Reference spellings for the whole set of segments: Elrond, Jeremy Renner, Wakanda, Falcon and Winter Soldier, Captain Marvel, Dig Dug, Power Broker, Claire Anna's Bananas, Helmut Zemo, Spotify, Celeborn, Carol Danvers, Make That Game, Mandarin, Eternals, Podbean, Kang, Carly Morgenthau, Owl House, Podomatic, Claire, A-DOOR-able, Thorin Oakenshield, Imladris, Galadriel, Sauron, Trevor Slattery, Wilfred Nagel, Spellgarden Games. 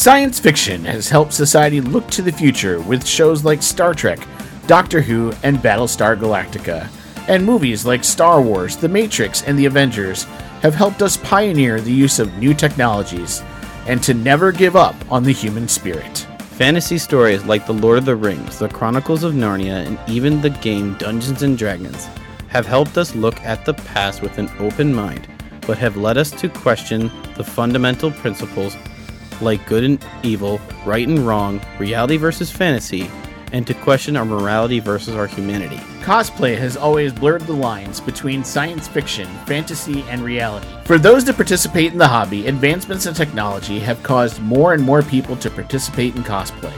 Science fiction has helped society look to the future with shows like Star Trek, Doctor Who, and Battlestar Galactica. And movies like Star Wars, The Matrix, and The Avengers have helped us pioneer the use of new technologies and to never give up on the human spirit. Fantasy stories like The Lord of the Rings, The Chronicles of Narnia, and even the game Dungeons & Dragons have helped us look at the past with an open mind, but have led us to question the fundamental principles like good and evil, right and wrong, reality versus fantasy, and to question our morality versus our humanity. Cosplay has always blurred the lines between science fiction, fantasy, and reality. For those that participate in the hobby, advancements in technology have caused more and more people to participate in cosplay.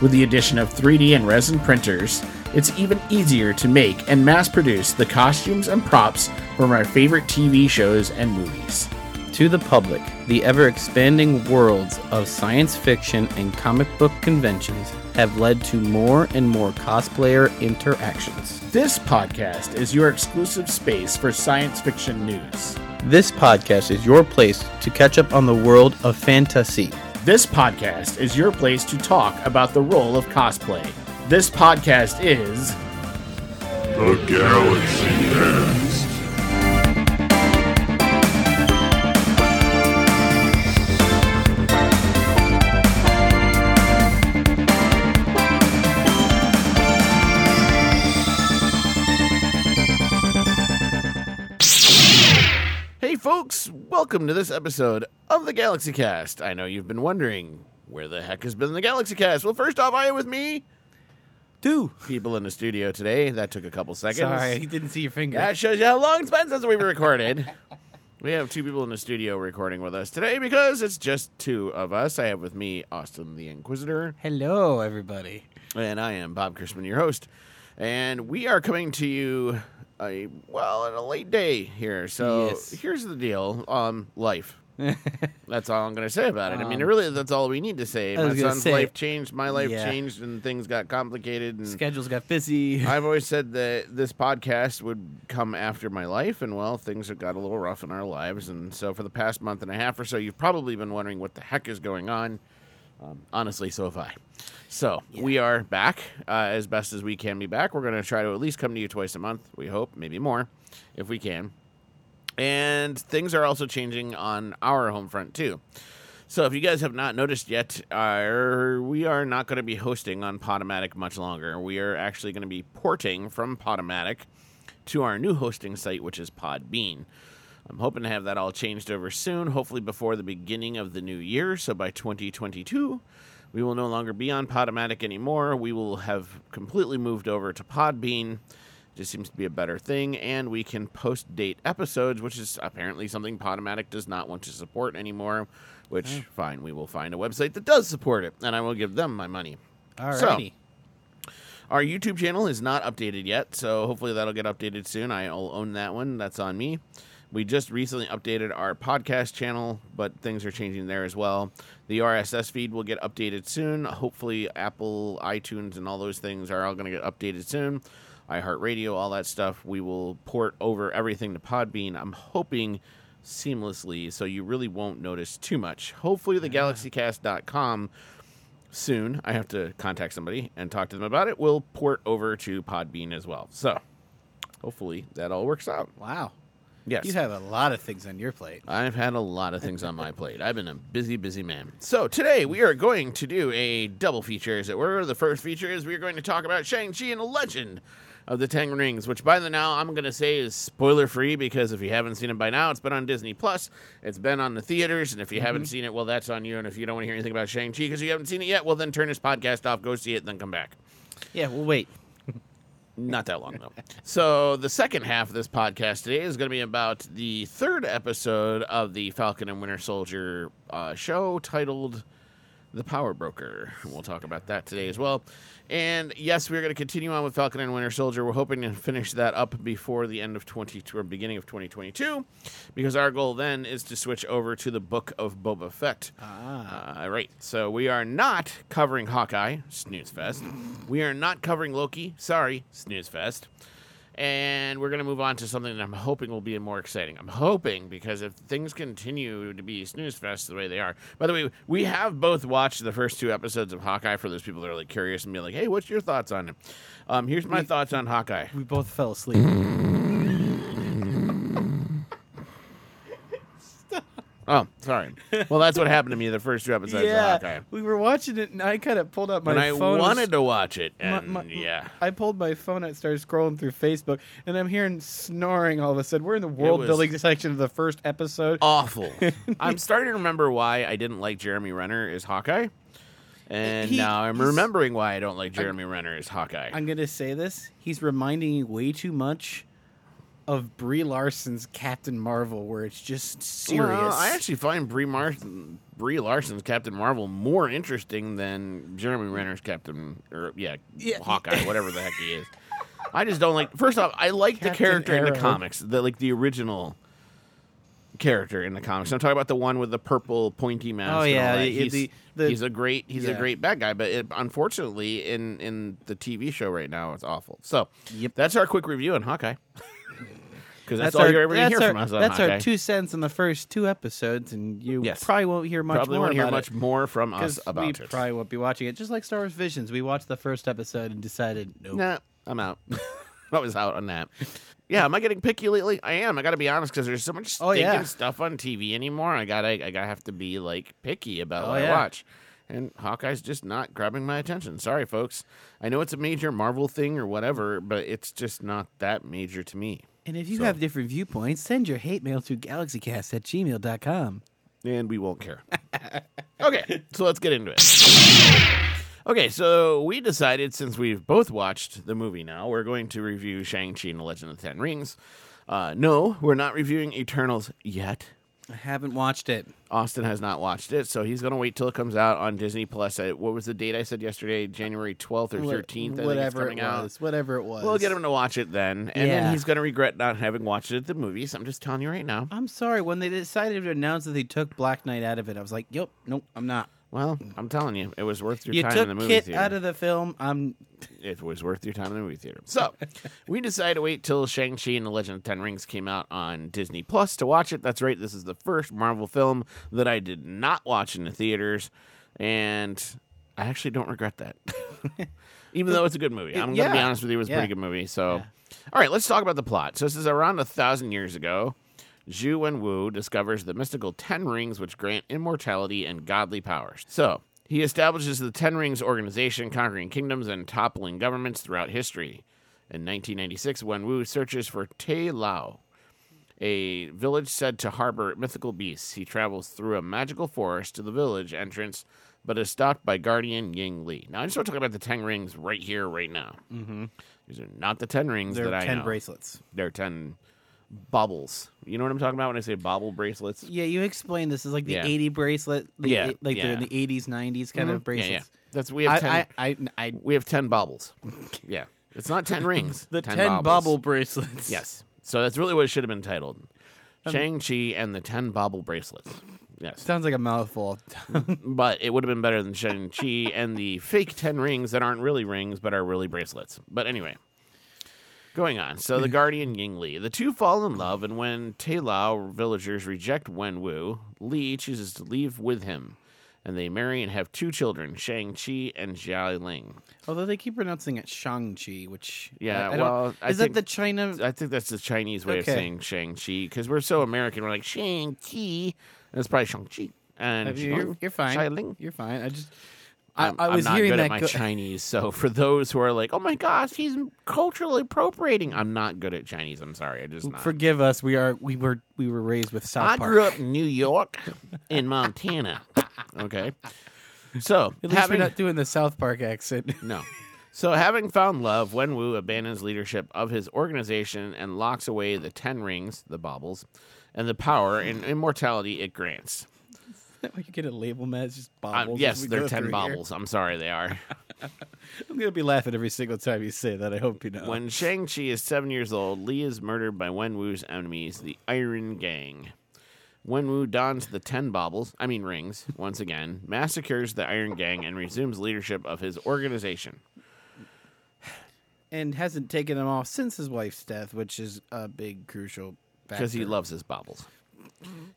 With the addition of 3D and resin printers, it's even easier to make and mass-produce the costumes and props from our favorite TV shows and movies. To the public, the ever-expanding worlds of science fiction and comic book conventions have led to more and more cosplayer interactions. This podcast is your exclusive space for science fiction news. This podcast is your place to catch up on the world of fantasy. This podcast is your place to talk about the role of cosplay. This podcast is The Galaxy Cast. Folks, welcome to this episode of the Galaxy Cast. I know you've been wondering, where the heck has been the Galaxy Cast? Well, first off, I am with me. Two people in the studio today. That took a couple seconds. Sorry, he didn't see your finger. That shows you how long it's been since we recorded. We have two people in the studio recording with us today because it's just two of us. I have with me Austin the Inquisitor. Hello, everybody. And I am Bob Kirschman, your host. And we are coming to you... at a late day here. So Here's the deal. Life. That's all I'm going to say about it. That's all we need to say. My son's life changed. My life changed, and things got complicated. And schedules got busy. I've always said that this podcast would come after my life, and, well, things have got a little rough in our lives. And so for the past month and a half or so, you've probably been wondering what the heck is going on. Honestly, so have I. So We are back as best as we can be back. We're going to try to at least come to you twice a month, we hope, maybe more, if we can. And things are also changing on our home front, too. So if you guys have not noticed yet, we are not going to be hosting on Podomatic much longer. We are actually going to be porting from Podomatic to our new hosting site, which is Podbean. I'm hoping to have that all changed over soon, hopefully before the beginning of the new year. So by 2022, we will no longer be on Podomatic anymore. We will have completely moved over to Podbean. It just seems to be a better thing. And we can post-date episodes, which is apparently something Podomatic does not want to support anymore, which, fine, we will find a website that does support it, and I will give them my money. All righty. Our YouTube channel is not updated yet, so hopefully that'll get updated soon. I'll own that one. That's on me. We just recently updated our podcast channel, but things are changing there as well. The RSS feed will get updated soon. Hopefully Apple, iTunes, and all those things are all going to get updated soon. iHeartRadio, all that stuff. We will port over everything to Podbean, I'm hoping, seamlessly, so you really won't notice too much. Hopefully thegalaxycast.com soon. I have to contact somebody and talk to them about it. We'll port over to Podbean as well. So hopefully that all works out. Wow. Yes. You have a lot of things on your plate. I've had a lot of things on my plate. I've been a busy, busy man. So today we are going to do a double feature, as it were. The first feature is we are going to talk about Shang-Chi and the Legend of the Ten Rings, which by the now I'm going to say is spoiler-free, because if you haven't seen it by now, it's been on Disney+. It's been on the theaters, and if you haven't seen it, well, that's on you. And if you don't want to hear anything about Shang-Chi because you haven't seen it yet, well, then turn this podcast off, go see it, and then come back. Yeah, we'll wait. Not that long, though. So the second half of this podcast today is going to be about the third episode of the Falcon and Winter Soldier show, titled The Power Broker. We'll talk about that today as well. And, yes, we're going to continue on with Falcon and Winter Soldier. We're hoping to finish that up before the end of 2022 or beginning of 2022, because our goal then is to switch over to the Book of Boba Fett. Right. So we are not covering Hawkeye. Snooze fest. We are not covering Loki. Sorry. Snooze fest. And we're going to move on to something that I'm hoping will be more exciting. I'm hoping, because if things continue to be snooze fest the way they are. By the way, we have both watched the first two episodes of Hawkeye for those people that are like curious and be like, hey, what's your thoughts on it? Here's my thoughts on Hawkeye. We both fell asleep. Oh, sorry. Well, that's what happened to me the first two episodes of Hawkeye. We were watching it, and I kind of pulled up my phone. And I wanted to watch it, and I pulled my phone out and started scrolling through Facebook, and I'm hearing snoring all of a sudden. We're in the world-building section of the first episode. Awful. I'm starting to remember why I didn't like Jeremy Renner as Hawkeye, and now I'm remembering why I don't like Jeremy Renner as Hawkeye. I'm going to say this. He's reminding me way too much of Brie Larson's Captain Marvel, where it's just serious. Well, I actually find Brie Larson's Captain Marvel more interesting than Jeremy Renner's Hawkeye, whatever the heck he is. I just don't like. First off, I like Captain the character Arrow in the comics, the original character in the comics. I'm talking about the one with the purple pointy mask. Oh yeah, and all that. He's a great bad guy, but unfortunately, in the TV show right now, it's awful. So that's our quick review on Hawkeye. Because that's all you're ever going to hear from us on Hawkeye. That's our 2 cents in the first two episodes, and you probably won't hear much more about it. Probably won't hear much more from us about it. We probably won't be watching it. Just like Star Wars Visions, we watched the first episode and decided, nope. Nah, I'm out. I was out on that. Yeah, am I getting picky lately? I am. I got to be honest, because there's so much stinking stuff on TV anymore. I gotta have to be like picky about what I watch. And Hawkeye's just not grabbing my attention. Sorry, folks. I know it's a major Marvel thing or whatever, but it's just not that major to me. And if you have different viewpoints, send your hate mail to galaxycast@gmail.com. And we won't care. Okay, so let's get into it. Okay, so we decided, since we've both watched the movie now, we're going to review Shang-Chi and the Legend of the Ten Rings. No, we're not reviewing Eternals yet. I haven't watched it. Austin has not watched it, so he's going to wait till it comes out on Disney+. What was the date I said yesterday? January 12th or 13th, I think it's coming out. Whatever it was. We'll get him to watch it then, and then he's going to regret not having watched it at the movies. I'm just telling you right now. I'm sorry. When they decided to announce that they took Black Knight out of it, I was like, nope, I'm not. Well, I'm telling you, it was worth your time in the movie theater. You took Kit out of the film. It was worth your time in the movie theater. So we decided to wait till Shang-Chi and the Legend of the Ten Rings came out on Disney Plus to watch it. That's right. This is the first Marvel film that I did not watch in the theaters, and I actually don't regret that. Even though it's a good movie. I'm going to be honest with you, it was a pretty good movie. So, all right, let's talk about the plot. So this is around 1,000 years ago. Zhu Wenwu discovers the mystical 10 rings which grant immortality and godly powers. So, he establishes the 10 Rings organization, conquering kingdoms and toppling governments throughout history. In 1996, Wenwu searches for Ta Lo, a village said to harbor mythical beasts. He travels through a magical forest to the village entrance, but is stopped by guardian Ying Li. Now, I just want to talk about the 10 rings right here, right now. Mm-hmm. These are not the 10 rings that I know. They're 10 bracelets. They're 10... bobbles. You know what I'm talking about when I say bobble bracelets? Yeah, you explained this. It's like the 80 bracelet. The 80s, 90s kind of bracelets. Yeah. We have 10 bobbles. Yeah. It's not 10 rings. The 10 bobble bracelets. Yes. So that's really what it should have been titled. Shang-Chi and the 10 bobble bracelets. Yes. Sounds like a mouthful. But it would have been better than Shang-Chi and the fake 10 rings that aren't really rings but are really bracelets. But anyway. Going on, so the guardian Ying Li. The two fall in love, and when Ta Lo villagers reject Wenwu, Li chooses to leave with him, and they marry and have two children, Shang-Chi and Xialing. Although they keep pronouncing it Shang-Chi, which... I think that's the Chinese way of saying Shang-Chi, because we're so American, we're like, Shang-Chi, and it's probably Shang-Chi. And you're fine. Xialing. You're fine. I'm not good at my Chinese, so for those who are like, oh my gosh, he's culturally appropriating, I'm not good at Chinese. I'm sorry, forgive us. We were raised with South Park. I grew up in New York and Montana. Okay, so at least we're not doing the South Park accent. No. So having found love, Wenwu abandons leadership of his organization and locks away the 10 rings, the baubles, and the power and immortality it grants. You get a label, man. It's just bobbles. Yes, they're 10 bobbles. Here. I'm sorry, they are. I'm going to be laughing every single time you say that. I hope you know. When Shang-Chi is 7 years old, Li is murdered by Wenwu's enemies, the Iron Gang. Wenwu dons the 10 rings, once again, massacres the Iron Gang, and resumes leadership of his organization. and hasn't taken them off since his wife's death, which is a big crucial factor. Because he loves his baubles.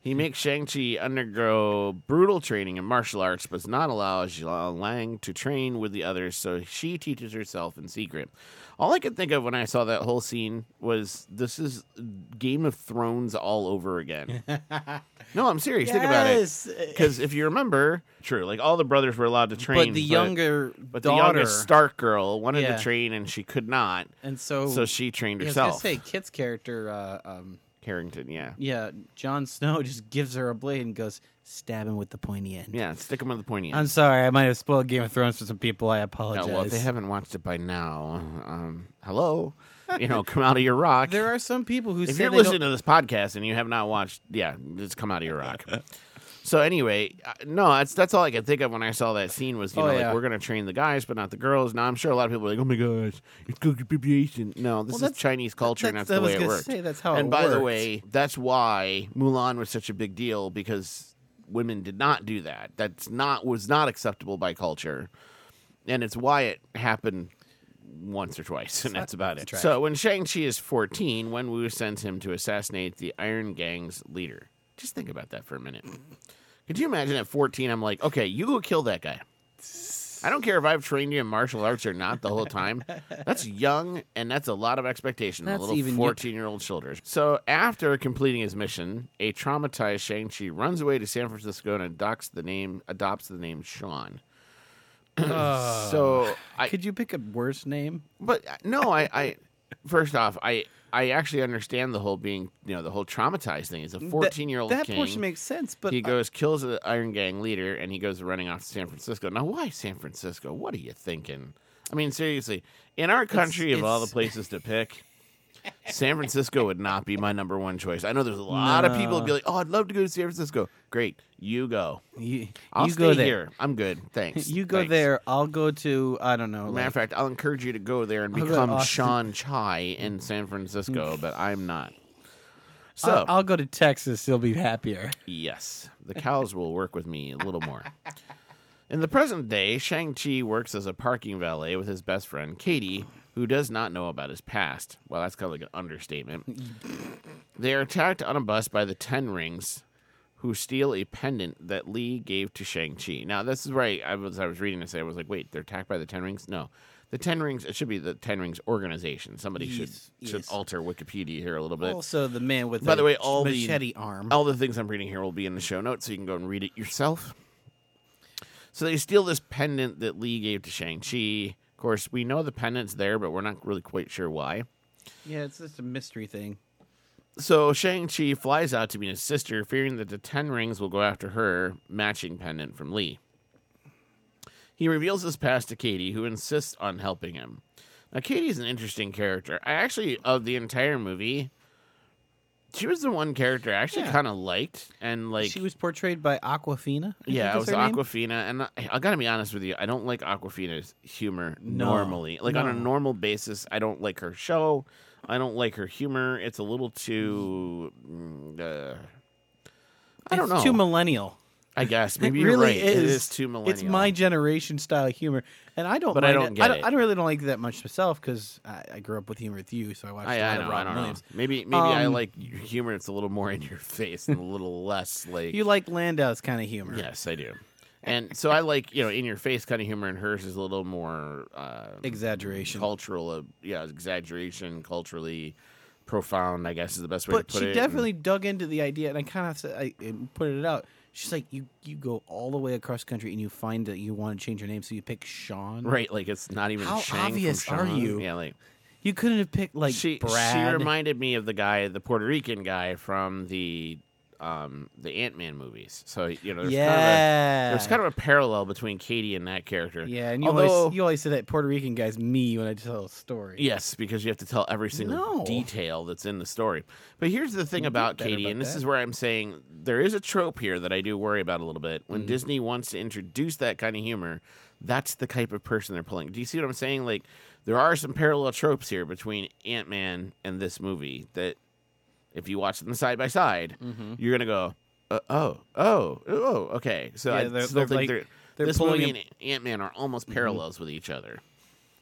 He makes Shang-Chi undergo brutal training in martial arts, but does not allow Xialing Lang to train with the others, so she teaches herself in secret. All I could think of when I saw that whole scene was, this is Game of Thrones all over again. No, I'm serious. Yes. Think about it. Because if you remember, true, like all the brothers were allowed to train. But the younger daughter, the youngest Stark girl wanted to train, and she could not. And so she trained herself. I was going to say, Kit's character... Harrington, yeah. Jon Snow just gives her a blade and goes, stab him with the pointy end. Yeah, stick him with the pointy end. I'm sorry, I might have spoiled Game of Thrones for some people. I apologize. No, well, if they haven't watched it by now, hello, come out of your rock. There are some people who. If you're listening to this podcast and you have not watched, just come out of your rock. So anyway, no, that's all I could think of when I saw that scene was, we're going to train the guys, but not the girls. Now, I'm sure a lot of people are like, oh, my gosh, it's appropriation. No, this is Chinese culture, and that's the way it works. By the way, that's why Mulan was such a big deal, because women did not do that. That was not acceptable by culture, and it's why it happened once or twice, and that's about it. Tragic. So when Shang-Chi is 14, Wenwu sends him to assassinate the Iron Gang's leader. Just think about that for a minute. Could you imagine at 14, I'm like, okay, you go kill that guy. I don't care if I've trained you in martial arts or not the whole time. That's young, and that's a lot of expectation on little 14-year-old shoulders. So after completing his mission, a traumatized Shang-Chi runs away to San Francisco and adopts the name Sean. Could you pick a worse name? But no, I first off, I actually understand the whole being, the whole traumatized thing. It's a 14-year-old king. That portion makes sense, but... He goes, kills the Iron Gang leader, and he goes running off to San Francisco. Now, why San Francisco? What are you thinking? I mean, seriously, in our country, of all the places to pick, San Francisco would not be my number one choice. I know there's a lot of people who'd be like, oh, I'd love to go to San Francisco. Great. You go. I'll stay here. I'm good. Thanks. You go there. I'll go to, I don't know. Matter of fact, I'll encourage you to go there and become Shang-Chi in San Francisco, but I'm not. So I'll go to Texas. You'll be happier. Yes. The cows will work with me a little more. In the present day, Shang-Chi works as a parking valet with his best friend, Katie, who does not know about his past. Well, that's kind of like an understatement. They are attacked on a bus by the Ten Rings, who steal a pendant that Li gave to Shang-Chi. Now, this is right. I was reading this, I was like, wait, they're attacked by the Ten Rings? No. The Ten Rings, it should be the Ten Rings organization. Somebody should alter Wikipedia here a little bit. Also, the man with by the way, all machete arm. All the things I'm reading here will be in the show notes, so you can go and read it yourself. So they steal this pendant that Li gave to Shang-Chi. Of course, we know the pendant's there, but we're not really quite sure why. Yeah, it's just a mystery thing. So Shang-Chi flies out to meet his sister, fearing that the Ten Rings will go after her matching pendant from Li. He reveals his past to Katie, who insists on helping him. Now, Katie's an interesting character. Of the entire movie, she was the one character I actually kind of liked. And like she was portrayed by Awkwafina. Yeah, it was Awkwafina. And I got to be honest with you, I don't like Awkwafina's humor normally. On a normal basis, I don't like her show. I don't like her humor. It's a little too... I don't know. It's too millennial. I guess. Maybe you're really right. It is too millennial. It's my generation style humor. And I don't I really don't like that much myself, because I grew up with Humor With You, so I watched a lot of Robin Williams. Maybe I like humor that's a little more in your face and a little less like... You like Landau's kind of humor. Yes, I do. And so I like, in your face kind of humor, and hers is a little more exaggeration, cultural, exaggeration, culturally profound, I guess is the best way to put it. But she definitely dug into the idea, and I kind of put it out. She's like, you go all the way across country, and you find that you want to change your name, so you pick Sean. Right, like it's not even Shang from Sean. How obvious are you? Yeah, like you couldn't have picked like Brad. She reminded me of the guy, the Puerto Rican guy from the Ant-Man movies. So, there's kind of a parallel between Katie and that character. Yeah, and you always say that Puerto Rican guy's me when I tell a story. Yes, because you have to tell every single detail that's in the story. But here's the thing about Katie, and this is where I'm saying there is a trope here that I do worry about a little bit. When Disney wants to introduce that kind of humor, that's the type of person they're pulling. Do you see what I'm saying? Like, there are some parallel tropes here between Ant-Man and this movie that... If you watch them side by side, you're going to go, okay. So I still think this movie and Ant-Man are almost parallels with each other.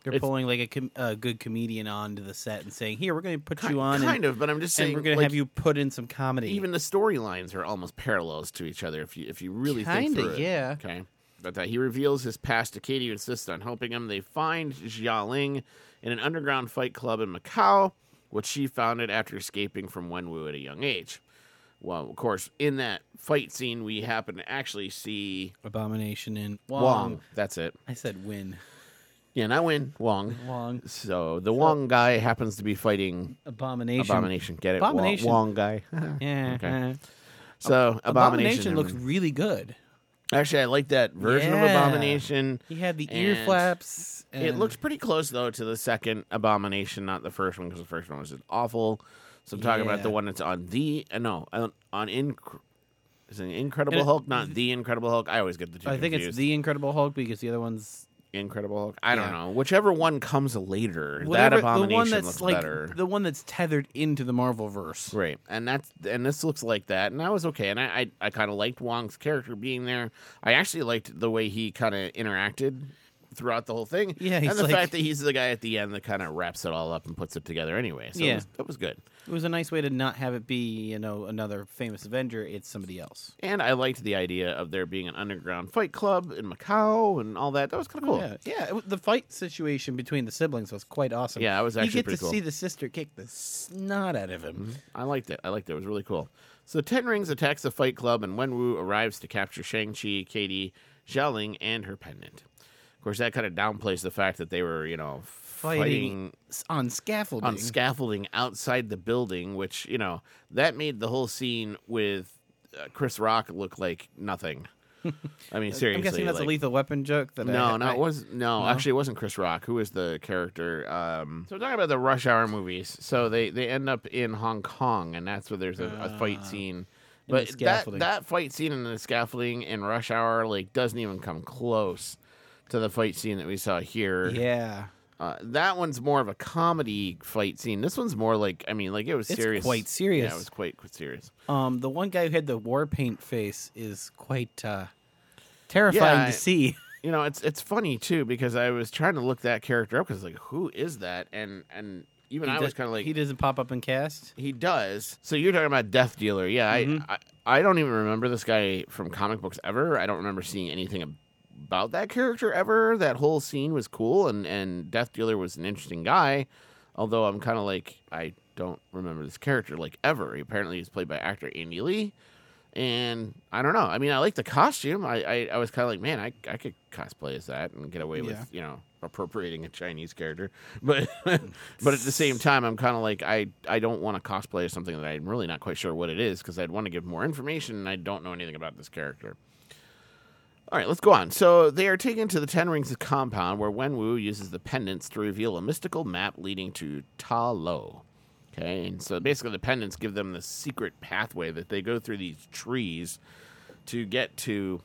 They're pulling like a good comedian onto the set and saying, "Here, we're going to put you on." But I'm just saying, and we're going to have you put in some comedy. Even the storylines are almost parallels to each other. If you really think through it, okay. But that he reveals his past to Katie, who insists on helping him. They find Xialing in an underground fight club in Macau, which she founded after escaping from Wenwu at a young age. Well, of course, in that fight scene, we happen to actually see Abomination and Wong. That's it. I said Win. Yeah, not Win. Wong. So the Wong guy happens to be fighting Abomination. Get it? Abomination. Wong guy. Yeah. Okay. So Abomination looks really good. Actually, I like that version of Abomination. He had the ear flaps. It looks pretty close, though, to the second Abomination, not the first one, because the first one was just awful. So I'm talking about the one that's on the... Is it Incredible Hulk? Not the Incredible Hulk. I always get the two confused. Think it's the Incredible Hulk because the other one's... Incredible Hulk. I don't know. Whichever one comes later, that Abomination looks better. The one that's tethered into the Marvel-verse. Right. And this looks like that. And I was okay. And I kind of liked Wong's character being there. I actually liked the way he kind of interacted throughout the whole thing. Yeah, and the fact that he's the guy at the end that kind of wraps it all up and puts it together anyway. So that was good. It was a nice way to not have it be, another famous Avenger. It's somebody else. And I liked the idea of there being an underground fight club in Macau and all that. That was kind of cool. The fight situation between the siblings was quite awesome. Yeah, it was actually pretty cool. You get to see the sister kick the snot out of him. Mm-hmm. I liked it. It was really cool. So Ten Rings attacks the fight club, and Wenwu arrives to capture Shang-Chi, Katie, Xialing, and her pendant. Of course, that kind of downplays the fact that they were, fighting on scaffolding. On scaffolding outside the building, which, that made the whole scene with Chris Rock look like nothing. I mean, seriously. I'm guessing that's a Lethal Weapon joke. Actually, it wasn't Chris Rock. Who was the character? So we're talking about the Rush Hour movies. So they end up in Hong Kong, and that's where there's a fight scene. But that fight scene in the scaffolding in Rush Hour doesn't even come close to the fight scene that we saw here. Yeah. That one's more of a comedy fight scene. This one's more it was serious. It's quite serious. Yeah, it was quite serious. The one guy who had the war paint face is quite terrifying to see. It's funny, too, because I was trying to look that character up because, who is that? And even I was kind of like... He doesn't pop up in cast? He does. So you're talking about Death Dealer. Yeah, mm-hmm. I don't even remember this guy from comic books ever. I don't remember seeing anything about that character ever. That whole scene was cool, and Death Dealer was an interesting guy, although I'm kind of I don't remember this character ever. Apparently he's played by actor Ying Li, and I don't know. I mean, I like the costume. I was kind of man, I could cosplay as that and get away with appropriating a Chinese character, but at the same time I'm kind of I don't want to cosplay as something that I'm really not quite sure what it is, because I'd want to give more information and I don't know anything about this character. All right, let's go on. So they are taken to the Ten Rings compound, where Wenwu uses the pendants to reveal a mystical map leading to Ta Lo. Okay, and so basically the pendants give them the secret pathway that they go through these trees to get to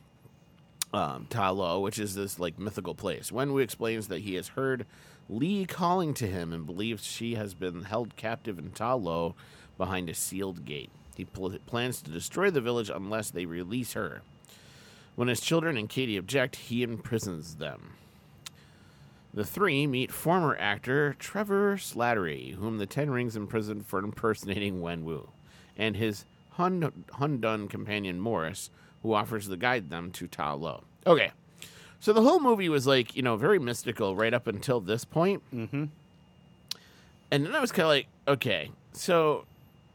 Ta Lo, which is this mythical place. Wenwu explains that he has heard Li calling to him and believes she has been held captive in Ta Lo behind a sealed gate. He plans to destroy the village unless they release her. When his children and Katie object, he imprisons them. The three meet former actor Trevor Slattery, whom the Ten Rings imprisoned for impersonating Wenwu, and his Hundun companion Morris, who offers to guide them to Ta Lo. Okay, so the whole movie was very mystical right up until this point. Mm-hmm. And then I was kind of okay, so...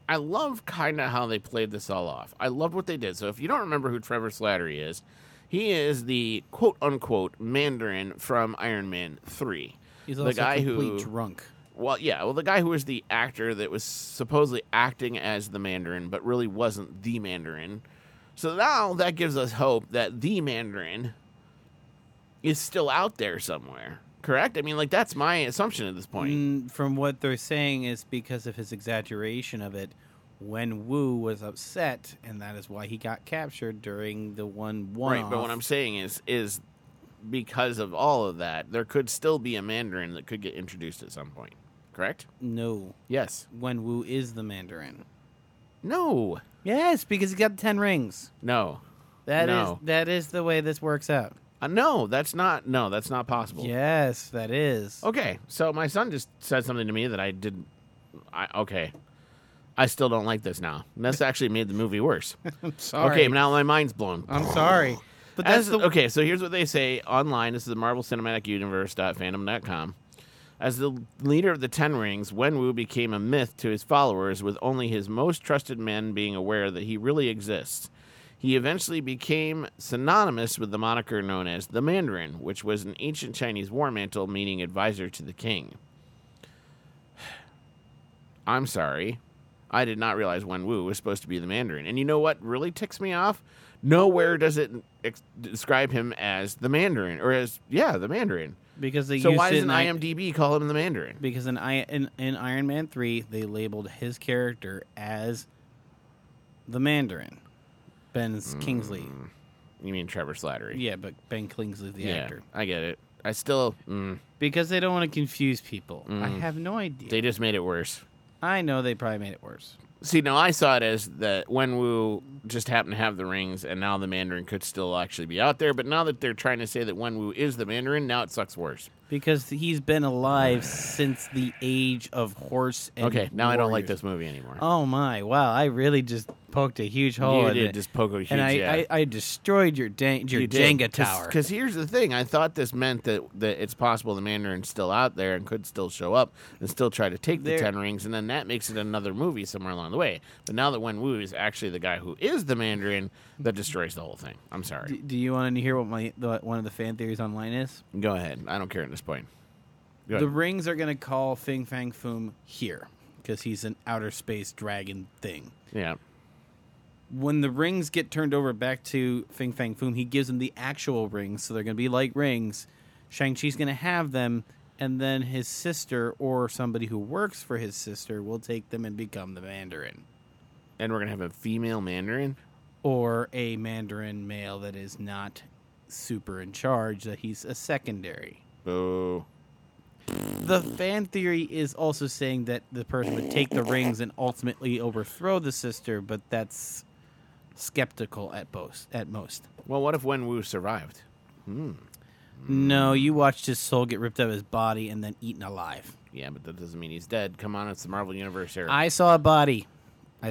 I love kind of how they played this all off. I loved what they did. So if you don't remember who Trevor Slattery is, he is the quote-unquote Mandarin from Iron Man 3. He's also completely drunk. Well, yeah. Well, the guy who was the actor that was supposedly acting as the Mandarin, but really wasn't the Mandarin. So now that gives us hope that the Mandarin is still out there somewhere. Correct? I mean, that's my assumption at this point. From what they're saying is because of his exaggeration of it, Wenwu was upset, and that is why he got captured during the one-off. Right, but what I'm saying is because of all of that, there could still be a Mandarin that could get introduced at some point. Correct? No. Yes. Wenwu is the Mandarin. No. Yes, because he got the 10 rings. No. That is the way this works out. No, that's not possible. Yes, that is. Okay, so my son just said something to me that I didn't. I still don't like this now. And that's actually made the movie worse. I'm sorry. Okay, now my mind's blown. I'm sorry. But that's okay, so here's what they say online. This is the Marvel Cinematic Universe.fandom.com. As the leader of the Ten Rings, Wenwu became a myth to his followers, with only his most trusted men being aware that he really exists. He eventually became synonymous with the moniker known as the Mandarin, which was an ancient Chinese war mantle meaning advisor to the king. I'm sorry. I did not realize Wenwu was supposed to be the Mandarin. And you know what really ticks me off? Nowhere does it describe him as the Mandarin, or as, yeah, the Mandarin. Because they why doesn't IMDb call him the Mandarin? Because in Iron Man 3, they labeled his character as the Mandarin. Ben Kingsley. You mean Trevor Slattery. Yeah, but Ben Kingsley's the actor. I get it. I still... Because they don't want to confuse people. I have no idea. They just made it worse. I know they probably made it worse. See, now I saw it as that Wenwu just happened to have the rings, and now the Mandarin could still actually be out there. But now that they're trying to say that Wenwu is the Mandarin, now it sucks worse. Because he's been alive since the age of horse and warriors. Okay, now I don't like this movie anymore. Oh, my. Wow, I really just poked a huge hole in it. You did just poke a huge hole. And I destroyed your Jenga tower. Because here's the thing. I thought this meant that it's possible the Mandarin's still out there and could still show up and still try to take the Ten Rings, and then that makes it another movie somewhere along the way. But now that Wenwu is actually the guy who is the Mandarin, that destroys the whole thing. I'm sorry. Do you want to hear what one of the fan theories online is? Go ahead. I don't care at this point. The rings are going to call Fing Fang Foom here because he's an outer space dragon thing. Yeah. When the rings get turned over back to Fing Fang Foom, he gives them the actual rings, so they're going to be like rings. Shang-Chi's going to have them, and then his sister or somebody who works for his sister will take them and become the Mandarin. And we're going to have a female Mandarin? Or a Mandarin male that is not super in charge, that he's a secondary. Oh. The fan theory is also saying that the person would take the rings and ultimately overthrow the sister, but that's skeptical at most. Well, what if Wenwu survived? No, you watched his soul get ripped out of his body and then eaten alive. Yeah, but that doesn't mean he's dead. Come on, it's the Marvel Universe here. I saw a body. Nah,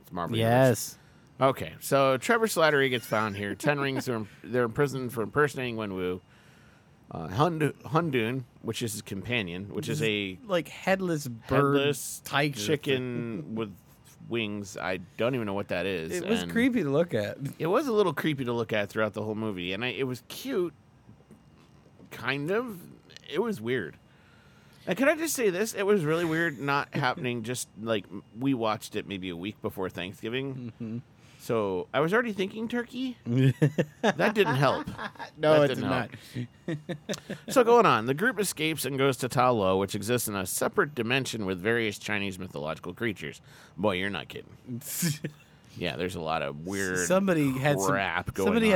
it's Marvel Universe. Yes. Okay, so Trevor Slattery gets found here. Ten Rings, they're imprisoned for impersonating Wenwu. Hundun, which is his companion, which is a... like headless bird. Headless tiger chicken with wings. I don't even know what that is. It was creepy to look at. It was a little creepy to look at throughout the whole movie. And it was cute. Kind of. It was weird. And can I just say this? It was really weird not happening just like... We watched it maybe a week before Thanksgiving. Mm-hmm. So I was already thinking turkey. That didn't help. No, it did not. So going on, the group escapes and goes to Ta Lo, which exists in a separate dimension with various Chinese mythological creatures. Boy, you're not kidding. Yeah, there's a lot of weird Somebody had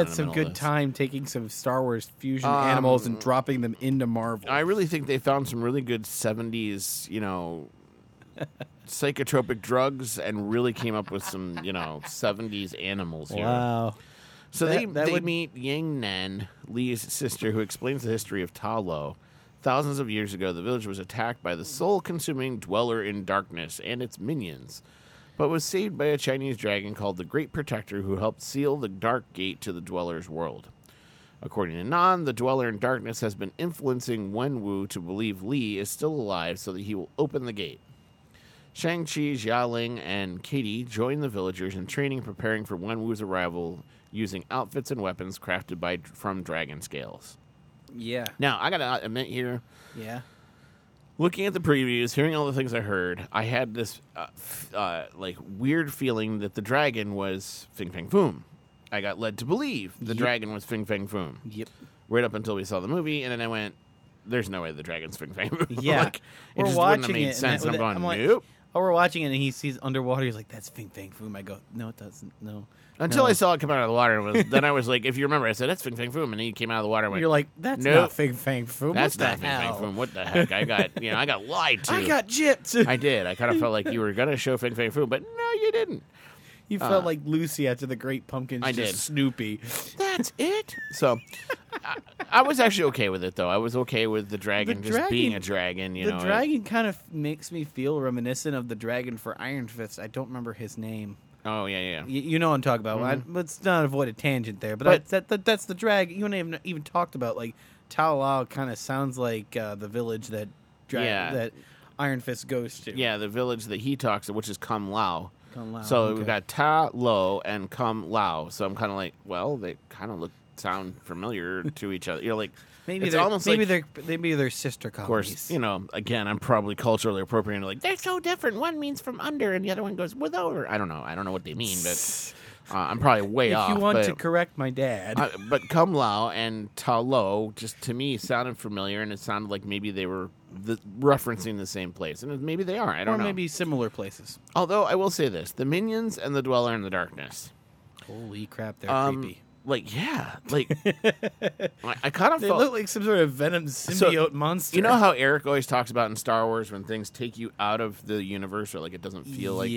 some good time taking some Star Wars fusion animals and dropping them into Marvel. I really think they found some really good 70s, psychotropic drugs and really came up with some, 70s animals here. Wow. So they meet Yang Nan, Lee's sister, who explains the history of Ta Lo. Thousands of years ago, the village was attacked by the soul-consuming Dweller in Darkness and its minions, but was saved by a Chinese dragon called the Great Protector, who helped seal the Dark Gate to the Dweller's world. According to Nan, the Dweller in Darkness has been influencing Wenwu to believe Lee is still alive so that he will open the gate. Shang-Chi, Xialing, and Katie join the villagers in training, preparing for Wenwu's arrival using outfits and weapons crafted from dragon scales. Yeah. Now, I got to admit here. Yeah. Looking at the previews, hearing all the things I heard, I had this weird feeling that the dragon was Fing Fang Foom. I got led to believe the dragon was Fing Fang Foom. Yep. Right up until we saw the movie, and then I went, "There's no way the dragon's Fing Fang Foom." Yeah. It just wouldn't have made sense. And I'm going, "Nope." Oh, we're watching it, and he sees underwater. He's like, "That's Fing Fang Foom." I go, "No, it doesn't. No." Until I saw it come out of the water, then I was like, "If you remember, I said that's Fing Fang Foom," and he came out of the water. And went, you're like, "That's not Fing Fang Foom. That's not Fing Fang Foom. What the heck? I got lied to. I got gypped. I did. I kind of felt like you were gonna show Fing Fang Foom, but no, you didn't." You felt like Lucy after the Great Pumpkin's Snoopy. That's it. So I was actually okay with it, though. I was okay with the dragon being a dragon. You know, the dragon kind of makes me feel reminiscent of the dragon for Iron Fist. I don't remember his name. Oh, yeah. You know what I'm talking about. Mm-hmm. Let's not avoid a tangent there. But that's the dragon. You and I haven't even talked about, like, Ta Lo kind of sounds like the village that that Iron Fist goes to. Yeah, the village that he talks to, which is Kum Lao. So we've got Ta Lo and Kum Lao. So I'm kind of like, well, they kind of sound familiar to each other. You're like, maybe they're sister copies. Of course, you know. Again, I'm probably culturally appropriating. Like they're so different. One means from under, and the other one goes with over. I don't know. I don't know what they mean, but I'm probably way off. If you want to correct my dad, but Kum Lao and Ta Lo just to me sounded familiar, and it sounded like maybe they were referencing the same place, and maybe they are. I don't know. Or maybe similar places. Although I will say this: the minions and the Dweller in the Darkness. Holy crap! They're creepy. I kind of felt look like some sort of Venom symbiote monster. You know how Eric always talks about in Star Wars when things take you out of the universe or like it doesn't feel like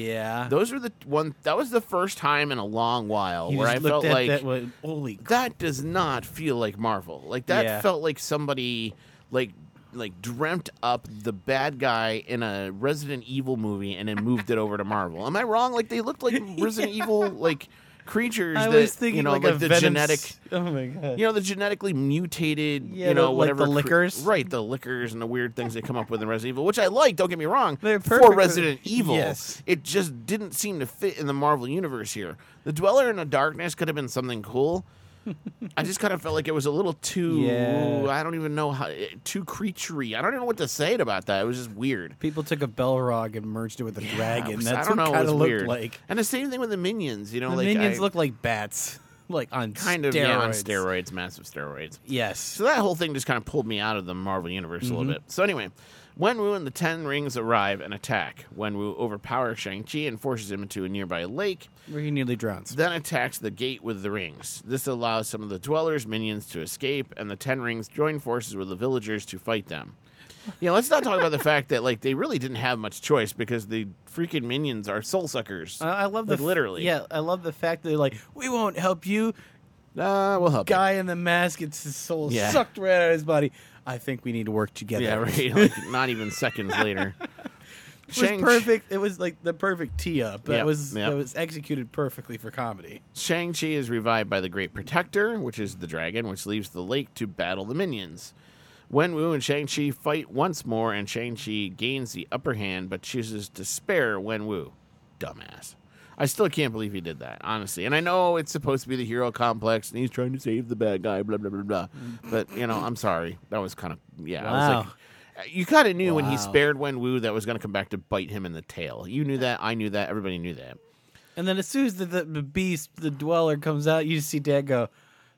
those were the one that was the first time in a long while where I felt like that, holy crap, that does not feel like Marvel. Like that felt like somebody like dreamt up the bad guy in a Resident Evil movie and then moved it over to Marvel. Am I wrong? Like they looked like Resident Evil creatures like the genetic the genetically mutated whatever the lickers the lickers and the weird things they come up with in Resident Evil, which I like, don't get me wrong, for Resident Evil. Yes. It just didn't seem to fit in the Marvel universe here. The Dweller in the Darkness could have been something cool. I just kind of felt like it was a little too I don't even know how too creaturey. I don't even know what to say about that. It was just weird. People took a Balrog and merged it with a dragon. That's what it kind of looked like. And the same thing with the minions, you know, the minions look like bats. Like on kind steroids. Of on steroids, massive steroids. Yes. So that whole thing just kind of pulled me out of the Marvel universe a little bit. So anyway, Wenwu and the 10 Rings arrive and attack. Wenwu overpowers Shang-Chi and forces him into a nearby lake, where he nearly drowns. Then attacks the gate with the rings. This allows some of the Dwellers' minions to escape, and the 10 Rings join forces with the villagers to fight them. Yeah, let's not talk about the fact that they really didn't have much choice because the freaking minions are soul suckers. I love literally. Yeah, I love the fact that they're like, we won't help you. We'll help. Guy in the mask gets his soul sucked right out of his body. I think we need to work together. Yeah, right. Not even seconds later. It was perfect. It was like the perfect tee up. It was executed perfectly for comedy. Shang-Chi is revived by the Great Protector, which is the dragon, which leaves the lake to battle the minions. Wenwu and Shang-Chi fight once more, and Shang-Chi gains the upper hand, but chooses to spare Wenwu. Dumbass. I still can't believe he did that, honestly. And I know it's supposed to be the hero complex, and he's trying to save the bad guy, blah, blah, blah, blah. But, I'm sorry. That was kind of, wow. I was like, you kind of knew when he spared Wenwu that was going to come back to bite him in the tail. You knew that. I knew that. Everybody knew that. And then as soon as the beast, the Dweller, comes out, you just see Dad go,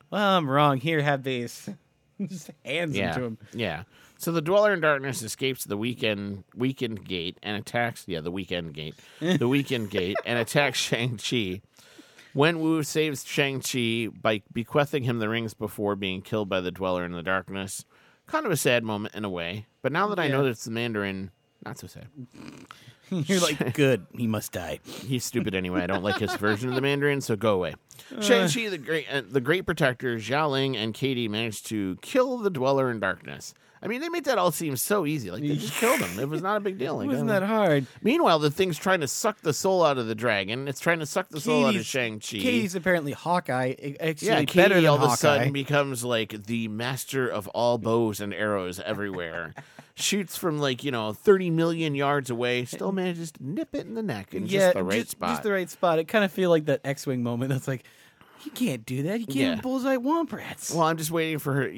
well, I'm wrong. Here, have these. Just hands them to him. Yeah. So the Dweller in Darkness escapes the weakened gate and attacks and attacks Shang-Chi. Wenwu saves Shang-Chi by bequeathing him the rings before being killed by the Dweller in the Darkness. Kind of a sad moment in a way, but now that I know that it's the Mandarin, not so sad. You're like, good, he must die. He's stupid anyway. I don't like his version of the Mandarin, so go away. Shang-Chi, the great Protector, Xialing, and Katie managed to kill the Dweller in Darkness. I mean, they made that all seem so easy. Like, they just killed him. It was not a big deal. It wasn't that hard. Meanwhile, the thing's trying to suck the soul out of the dragon. It's trying to suck the soul out of Shang-Chi. Katie's apparently Hawkeye. Better than Hawkeye. Katie all of a sudden becomes, the master of all bows and arrows everywhere. Shoots from, 30 million yards away. Still manages to nip it in the neck in just the right spot. Just the right spot. It kind of feels like that X-Wing moment that's like, you can't do that. You can't even bullseye womp rats. Well, I'm just waiting for her.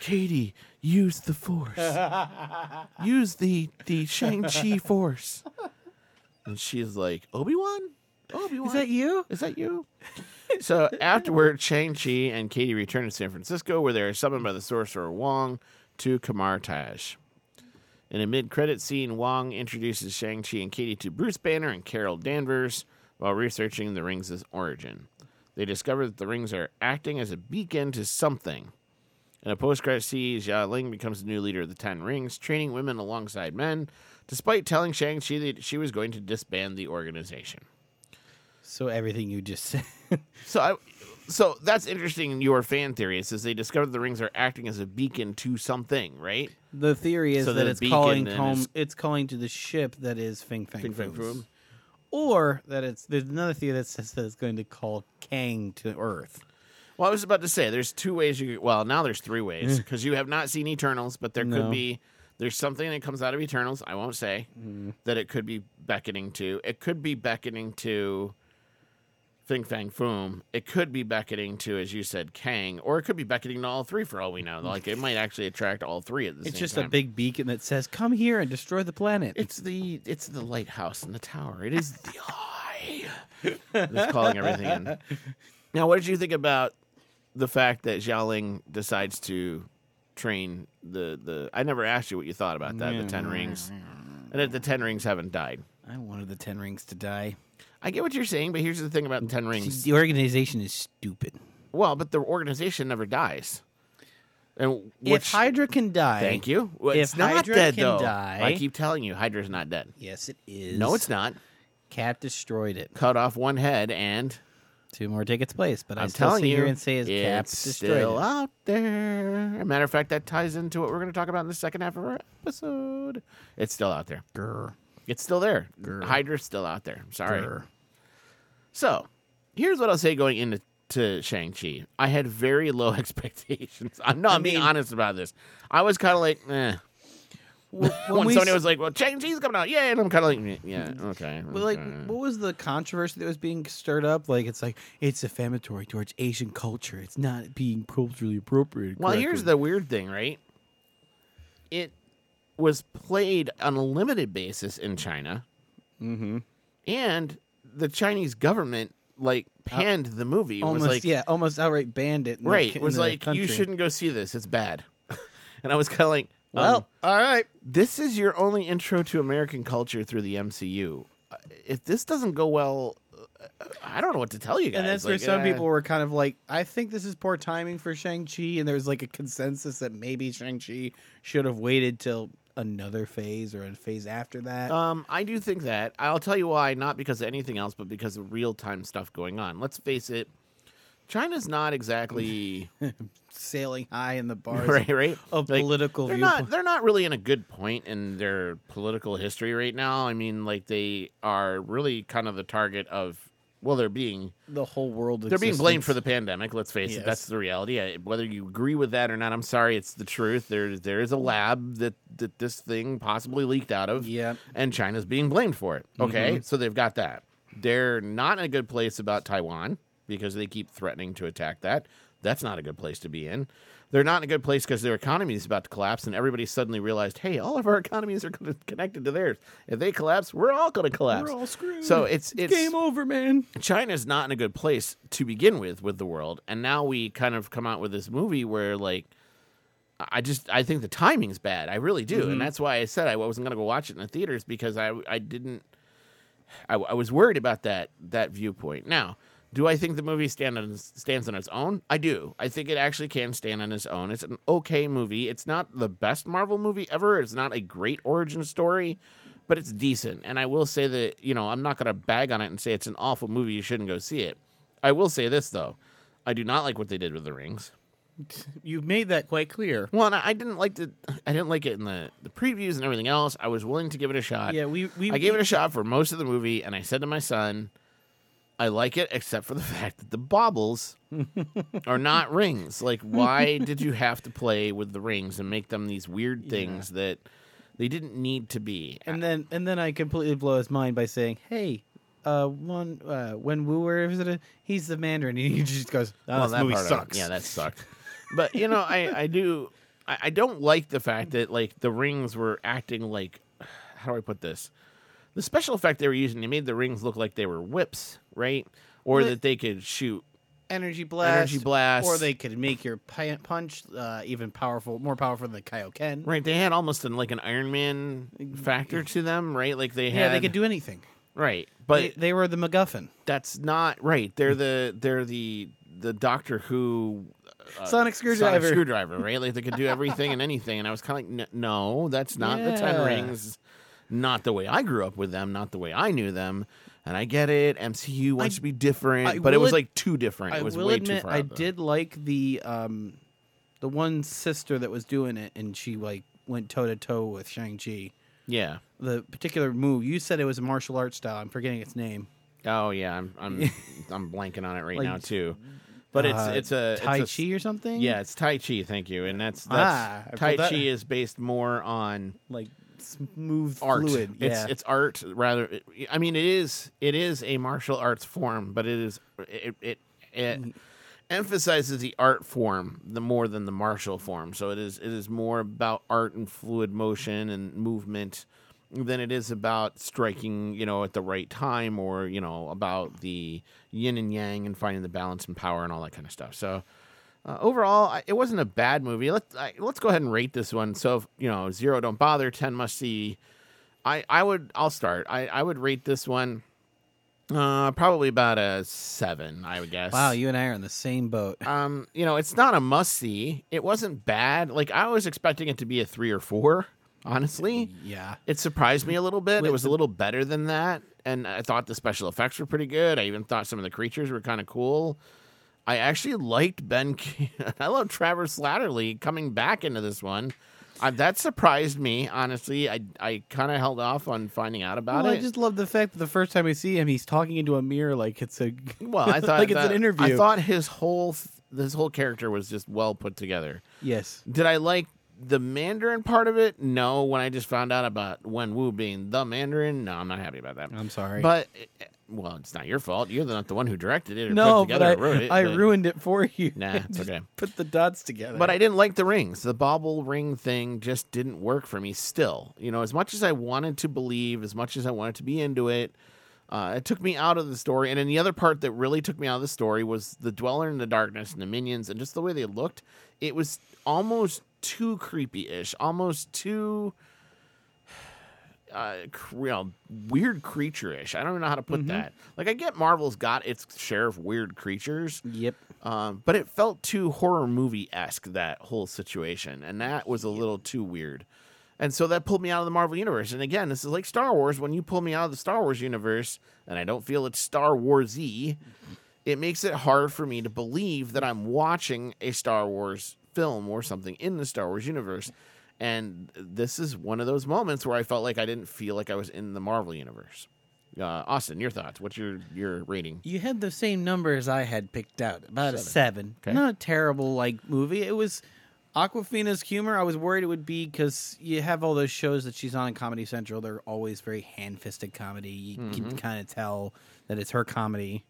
Katie, use the force. Use the Shang-Chi force. And she's like, Obi-Wan? Is that you? So afterward, Shang-Chi and Katie return to San Francisco, where they are summoned by the sorcerer Wong to Kamar Taj. In a mid-credit scene, Wong introduces Shang-Chi and Katie to Bruce Banner and Carol Danvers while researching the rings' origin. They discover that the rings are acting as a beacon to something. In a post-credit scene, Xialing becomes the new leader of the 10 Rings, training women alongside men, despite telling Shang-Chi that she was going to disband the organization. So everything you just said. So that's interesting in your fan theory. It says they discovered the rings are acting as a beacon to something, right? The theory is that it's calling home. It's calling to the ship that is Fing Fang Foom. Or that it's there's another theory that says that it's going to call Kang to Earth. Well, I was about to say there's two ways. Now there's three ways because you have not seen Eternals, but there could be. There's something that comes out of Eternals, I won't say, that it could be beckoning to. It could be beckoning to Fing Fang Foom. It could be beckoning to, as you said, Kang. Or it could be beckoning to all three for all we know. Like, it might actually attract all three at the same time. It's just a big beacon that says, come here and destroy the planet. It's the lighthouse in the tower. It is the eye. It's calling everything in. Now, what did you think about the fact that Xialing decides to train the I never asked you what you thought about that, the 10 rings, and that the 10 rings haven't died. I wanted the 10 rings to die. I get what you're saying, but here's the thing about the 10 rings. The organization is stupid. Well, but the organization never dies. And if Hydra can die. Thank you. Well, it's not Hydra dead, though. Die, I keep telling you, Hydra's not dead. Yes, it is. No, it's not. Cat destroyed it. Cut off one head and... two more take its place, but I'm still sitting here and say his cap's destroyed. Still out there. As a matter of fact, that ties into what we're going to talk about in the second half of our episode. It's still out there. Grr. It's still there. Grr. Hydra's still out there. I'm sorry. Grr. So, here's what I'll say going into Shang-Chi. I had very low expectations. I'm being honest about this. I was kind of like, eh. When somebody was like, well, Shang-Chi's coming out, yeah, and I'm kind of like, yeah, okay. Well, like, what was the controversy that was being stirred up? Like, it's defamatory towards Asian culture. It's not being culturally appropriate. Well, correctly. Here's the weird thing, right? It was played on a limited basis in China. Mm-hmm. And the Chinese government, like, panned the movie. Almost outright banned it. Right. It was like, you shouldn't go see this. It's bad. And I was kind of like... well, all right. This is your only intro to American culture through the MCU. If this doesn't go well, I don't know what to tell you guys. And that's where some people were kind of like, I think this is poor timing for Shang-Chi. And there's like a consensus that maybe Shang-Chi should have waited till another phase or a phase after that. I do think that. I'll tell you why, not because of anything else, but because of real-time stuff going on. Let's face it. China's not exactly sailing high in the bars of like, political viewpoint. They're not really in a good point in their political history right now. I mean, like, they are really kind of the target of, well, they're being... the whole world existence. They're being blamed for the pandemic, let's face it. That's the reality. Whether you agree with that or not, I'm sorry, it's the truth. There is a lab that this thing possibly leaked out of, and China's being blamed for it. Okay, so they've got that. They're not in a good place about Taiwan, because they keep threatening to attack that. That's not a good place to be in. They're not in a good place because their economy is about to collapse, and everybody suddenly realized, hey, all of our economies are connected to theirs. If they collapse, we're all going to collapse. We're all screwed. So it's game over, man. China's not in a good place to begin with the world, and now we kind of come out with this movie where, like, I think the timing's bad. I really do, and that's why I said I wasn't going to go watch it in the theaters because I was worried about that viewpoint. Now, do I think the movie stands on its own? I do. I think it actually can stand on its own. It's an okay movie. It's not the best Marvel movie ever. It's not a great origin story, but it's decent. And I will say that, I'm not going to bag on it and say it's an awful movie. You shouldn't go see it. I will say this, though. I do not like what they did with the rings. You've made that quite clear. Well, and I didn't like it in the previews and everything else. I was willing to give it a shot. Yeah, I gave it a shot for most of the movie, and I said to my son, I like it, except for the fact that the baubles are not rings. Like, why did you have to play with the rings and make them these weird things that they didn't need to be? And then I completely blow his mind by saying, hey, Wenwu, where is it? He's the Mandarin. And he just goes, that movie sucks. Yeah, that sucked. But, I don't like the fact that, like, the rings were acting like, how do I put this? The special effect they were using, they made the rings look like they were whips, right? Or that they could shoot energy blasts, or they could make your punch even powerful, more powerful than the Kaioken. Right? They had almost an Iron Man factor to them, right? Like they had, they could do anything, right? But they were the MacGuffin. That's not right. They're the Doctor Who Sonic screwdriver, right? Like they could do everything and anything. And I was kind of like, no, that's not the 10 rings. not the way I grew up with them, not the way I knew them. And I get it. MCU wants to be different, but it was like too different. It was way too far. I did like the one sister that was doing it, and she like went toe to toe with Shang-Chi. Yeah, the particular move you said it was a martial arts style. I'm forgetting its name. Oh yeah, I'm I'm blanking on it right now too. But it's Tai Chi or something. Yeah, it's Tai Chi. Thank you. And that's Tai Chi is based more on like smooth art. Fluid. Yeah. It's art rather. I mean, it is a martial arts form, but it emphasizes the art form the more than the martial form. So it is more about art and fluid motion and movement than it is about striking, you know, at the right time or, you know, about the yin and yang and finding the balance and power and all that kind of stuff. So overall, it wasn't a bad movie. Let's go ahead and rate this one. So, if, you know, 0 don't bother, 10 must see. I'll start. I would rate this one. Probably about a 7, I would guess. Wow, you and I are in the same boat. You know, it's not a must-see. It wasn't bad. Like, I was expecting it to be a 3 or 4, honestly. Yeah. It surprised me a little bit. It was a little better than that, and I thought the special effects were pretty good. I even thought some of the creatures were kind of cool. I actually liked Ben. I love Trevor Slattery coming back into this one. That surprised me, honestly. I kind of held off on finding out about it. I just love the fact that the first time we see him, he's talking into a mirror like it's a I thought like it's an interview. I thought his whole character was just well put together. Yes. Did I like the Mandarin part of it? No. When I just found out about Wenwu being the Mandarin, no, I'm not happy about that. I'm sorry, but. Well, it's not your fault. You're not the one who directed it or put it together or wrote it. I ruined it for you. Nah, it's okay. Put the dots together. But I didn't like the rings. The bobble ring thing just didn't work for me still. You know, as much as I wanted to believe, as much as I wanted to be into it, it took me out of the story. And then the other part that really took me out of the story was the Dweller in the Darkness and the minions and just the way they looked. It was almost too creepy-ish, almost too... weird creature-ish. I don't even know how to put that. Like, I get Marvel's got its share of weird creatures. Yep. But it felt too horror movie-esque, that whole situation. And that was a little too weird. And so that pulled me out of the Marvel universe. And again, this is like Star Wars. When you pull me out of the Star Wars universe, and I don't feel it's Star Wars-y, it makes it hard for me to believe that I'm watching a Star Wars film or something in the Star Wars universe. And this is one of those moments where I felt like I didn't feel like I was in the Marvel universe. Austin, your thoughts? What's your rating? You had the same numbers I had picked out, about 7. Okay. Not a terrible movie. It was Awkwafina's humor. I was worried it would be because you have all those shows that she's on Comedy Central. They're always very hand-fisted comedy. You can kind of tell that it's her comedy.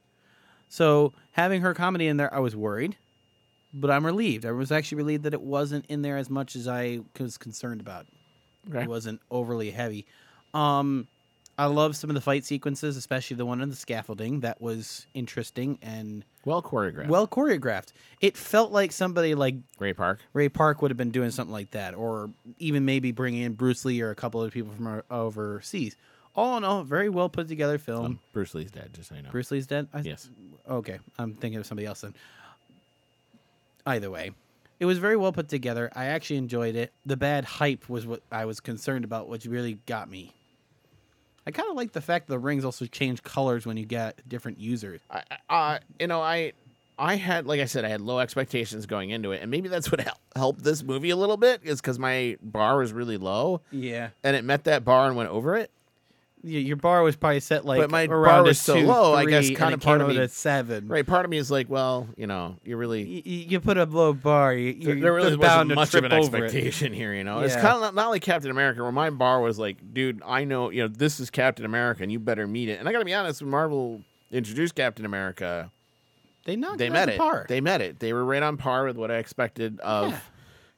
So having her comedy in there, I was worried. But I'm relieved. I was actually relieved that it wasn't in there as much as I was concerned about. Okay. It wasn't overly heavy. I love some of the fight sequences, especially the one on the scaffolding. That was interesting and well choreographed. It felt like somebody like Ray Park would have been doing something like that, or even maybe bringing in Bruce Lee or a couple of people from overseas. All in all, very well put together film. Bruce Lee's dead, just so you know. Bruce Lee's dead? Yes. Okay, I'm thinking of somebody else then. Either way, it was very well put together. I actually enjoyed it. The bad hype was what I was concerned about, which really got me. I kind of like the fact the rings also change colors when you get different users. I had, like I said, I had low expectations going into it, and maybe that's what helped this movie a little bit, is because my bar was really low. Yeah. And it met that bar and went over it. Your bar was probably set like, but my bar was so low, 3, I guess. Kind of part of me at 7, right? Part of me is like, well, you know, you really you put a low bar. There really wasn't much of an expectation here, you know. Yeah. It's kind of not like Captain America, where my bar was like, dude, I know, you know, this is Captain America, and you better meet it. And I got to be honest, when Marvel introduced Captain America, they met it. They were right on par with what I expected of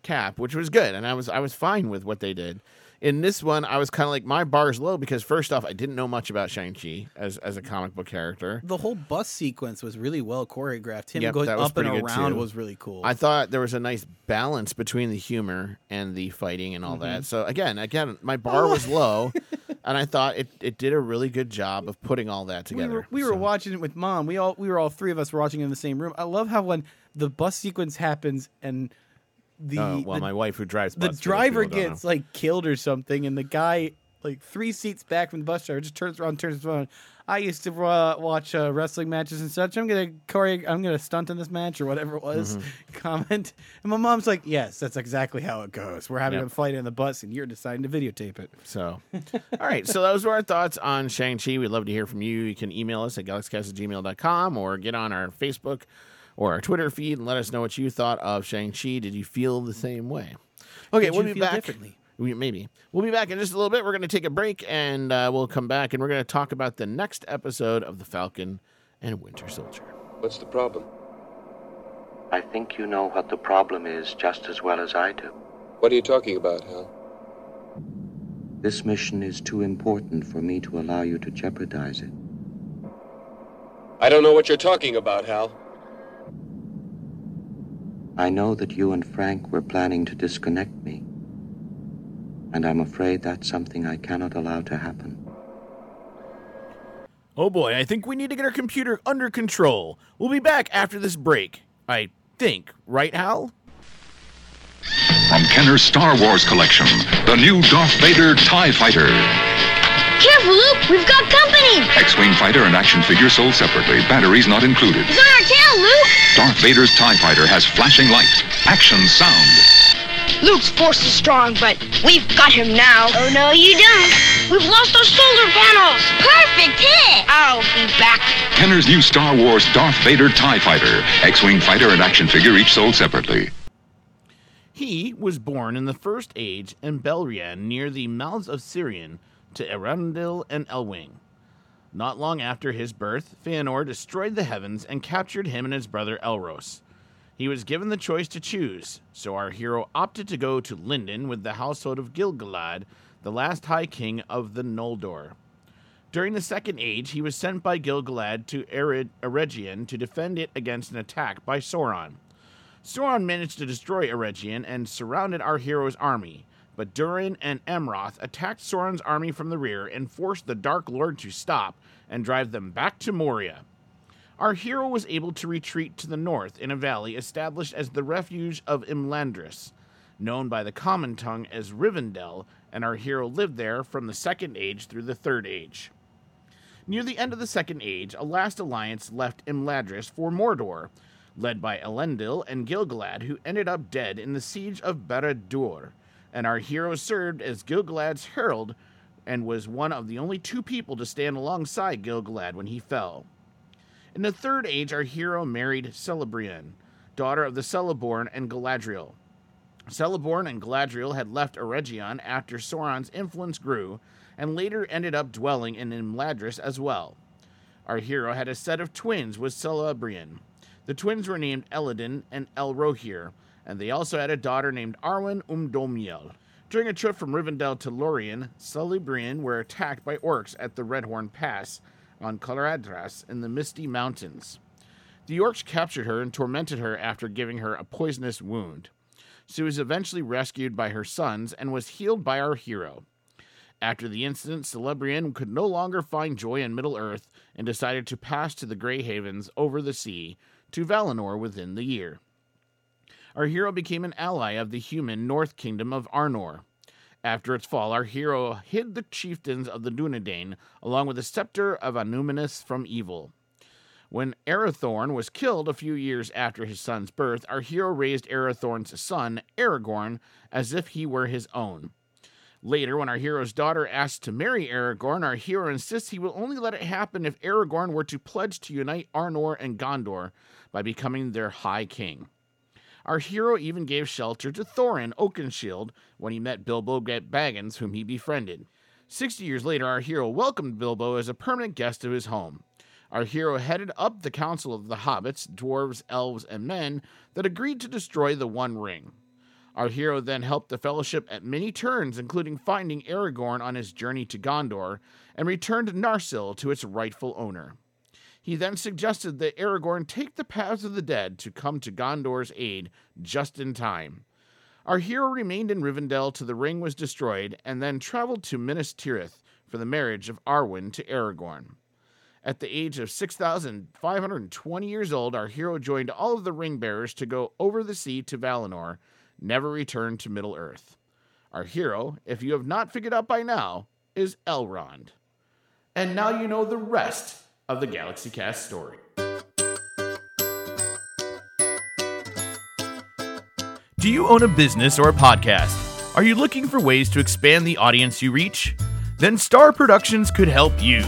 Cap, which was good, and I was fine with what they did. In this one, I was kind of like, my bar's low because, first off, I didn't know much about Shang-Chi as a comic book character. The whole bus sequence was really well choreographed. Him going up and around was really cool. I thought there was a nice balance between the humor and the fighting and all that. So, again, my bar was low, and I thought it did a really good job of putting all that together. We were watching it with Mom. We were all three of us watching it in the same room. I love how when the bus sequence happens and... my wife who drives the driver gets killed or something, and the guy like 3 seats back from the bus driver, just turns around, turns his phone. I used to watch wrestling matches and such. I'm gonna stunt in this match or whatever it was. Mm-hmm. Comment, and my mom's like, "Yes, that's exactly how it goes. We're having a fight in the bus, and you're deciding to videotape it." So, all right. So those were our thoughts on Shang-Chi. We'd love to hear from you. You can email us at galaxycast@gmail.com or get on our Facebook or our Twitter feed and let us know what you thought of Shang-Chi. Did you feel the same way? Okay, we'll be back. Maybe. We'll be back in just a little bit. We're going to take a break, and we'll come back, and we're going to talk about the next episode of The Falcon and Winter Soldier. What's the problem? I think you know what the problem is just as well as I do. What are you talking about, Hal? This mission is too important for me to allow you to jeopardize it. I don't know what you're talking about, Hal. I know that you and Frank were planning to disconnect me. And I'm afraid that's something I cannot allow to happen. Oh boy, I think we need to get our computer under control. We'll be back after this break. I think, right, Hal? From Kenner's Star Wars collection, the new Darth Vader TIE Fighter. Careful, Luke, we've got company! X-Wing fighter and action figure sold separately, batteries not included. It's on our tail, Luke! Darth Vader's TIE Fighter has flashing lights, action, sound. Luke's force is strong, but we've got him now. Oh, no, you don't. We've lost our solar panels. Perfect hit. I'll be back. Kenner's new Star Wars Darth Vader TIE Fighter. X-Wing fighter and action figure each sold separately. He was born in the First Age in Belrian near the mouths of Sirion to Erendil and Elwing. Not long after his birth, Feanor destroyed the heavens and captured him and his brother Elros. He was given the choice to choose, so our hero opted to go to Lindon with the household of Gilgalad, the last High King of the Noldor. During the Second Age, he was sent by Gilgalad to Eregion to defend it against an attack by Sauron. Sauron managed to destroy Eregion and surrounded our hero's army, but Durin and Amroth attacked Sauron's army from the rear and forced the Dark Lord to stop and drive them back to Moria. Our hero was able to retreat to the north in a valley established as the refuge of Imlandris, known by the common tongue as Rivendell, and our hero lived there from the Second Age through the Third Age. Near the end of the Second Age, a last alliance left Imlandris for Mordor, led by Elendil and Gilgalad, who ended up dead in the siege of Barad-dûr, and our hero served as Gilgalad's herald and was one of the only two people to stand alongside Gilgalad when he fell. In the Third Age, our hero married Celebrian, daughter of the Celeborn and Galadriel. Celeborn and Galadriel had left Eregion after Sauron's influence grew, and later ended up dwelling in Imladris as well. Our hero had a set of twins with Celebrian. The twins were named Eladin and Elrohir, and they also had a daughter named Arwen Umdomiel. During a trip from Rivendell to Lorien, Celebrian were attacked by orcs at the Redhorn Pass, on Coloradras in the Misty Mountains. The orcs captured her and tormented her after giving her a poisonous wound. She was eventually rescued by her sons and was healed by our hero. After the incident, Celebrian could no longer find joy in Middle-earth and decided to pass to the Grey Havens over the sea to Valinor within the year. Our hero became an ally of the human North Kingdom of Arnor. After its fall, our hero hid the chieftains of the Dunedain, along with the scepter of Anuminus from evil. When Arathorn was killed a few years after his son's birth, our hero raised Arathorn's son, Aragorn, as if he were his own. Later, when our hero's daughter asks to marry Aragorn, our hero insists he will only let it happen if Aragorn were to pledge to unite Arnor and Gondor by becoming their High King. Our hero even gave shelter to Thorin Oakenshield when he met Bilbo Baggins, whom he befriended. 60 years later, our hero welcomed Bilbo as a permanent guest of his home. Our hero headed up the Council of the Hobbits, Dwarves, Elves, and Men that agreed to destroy the One Ring. Our hero then helped the Fellowship at many turns, including finding Aragorn on his journey to Gondor, and returned Narsil to its rightful owner. He then suggested that Aragorn take the paths of the dead to come to Gondor's aid just in time. Our hero remained in Rivendell till the ring was destroyed and then traveled to Minas Tirith for the marriage of Arwen to Aragorn. At the age of 6,520 years old, our hero joined all of the ring bearers to go over the sea to Valinor, never returned to Middle-earth. Our hero, if you have not figured out by now, is Elrond. And now you know the rest of the Galaxy Cast story. Do you own a business or a podcast? Are you looking for ways to expand the audience you reach? Then Star Productions could help you.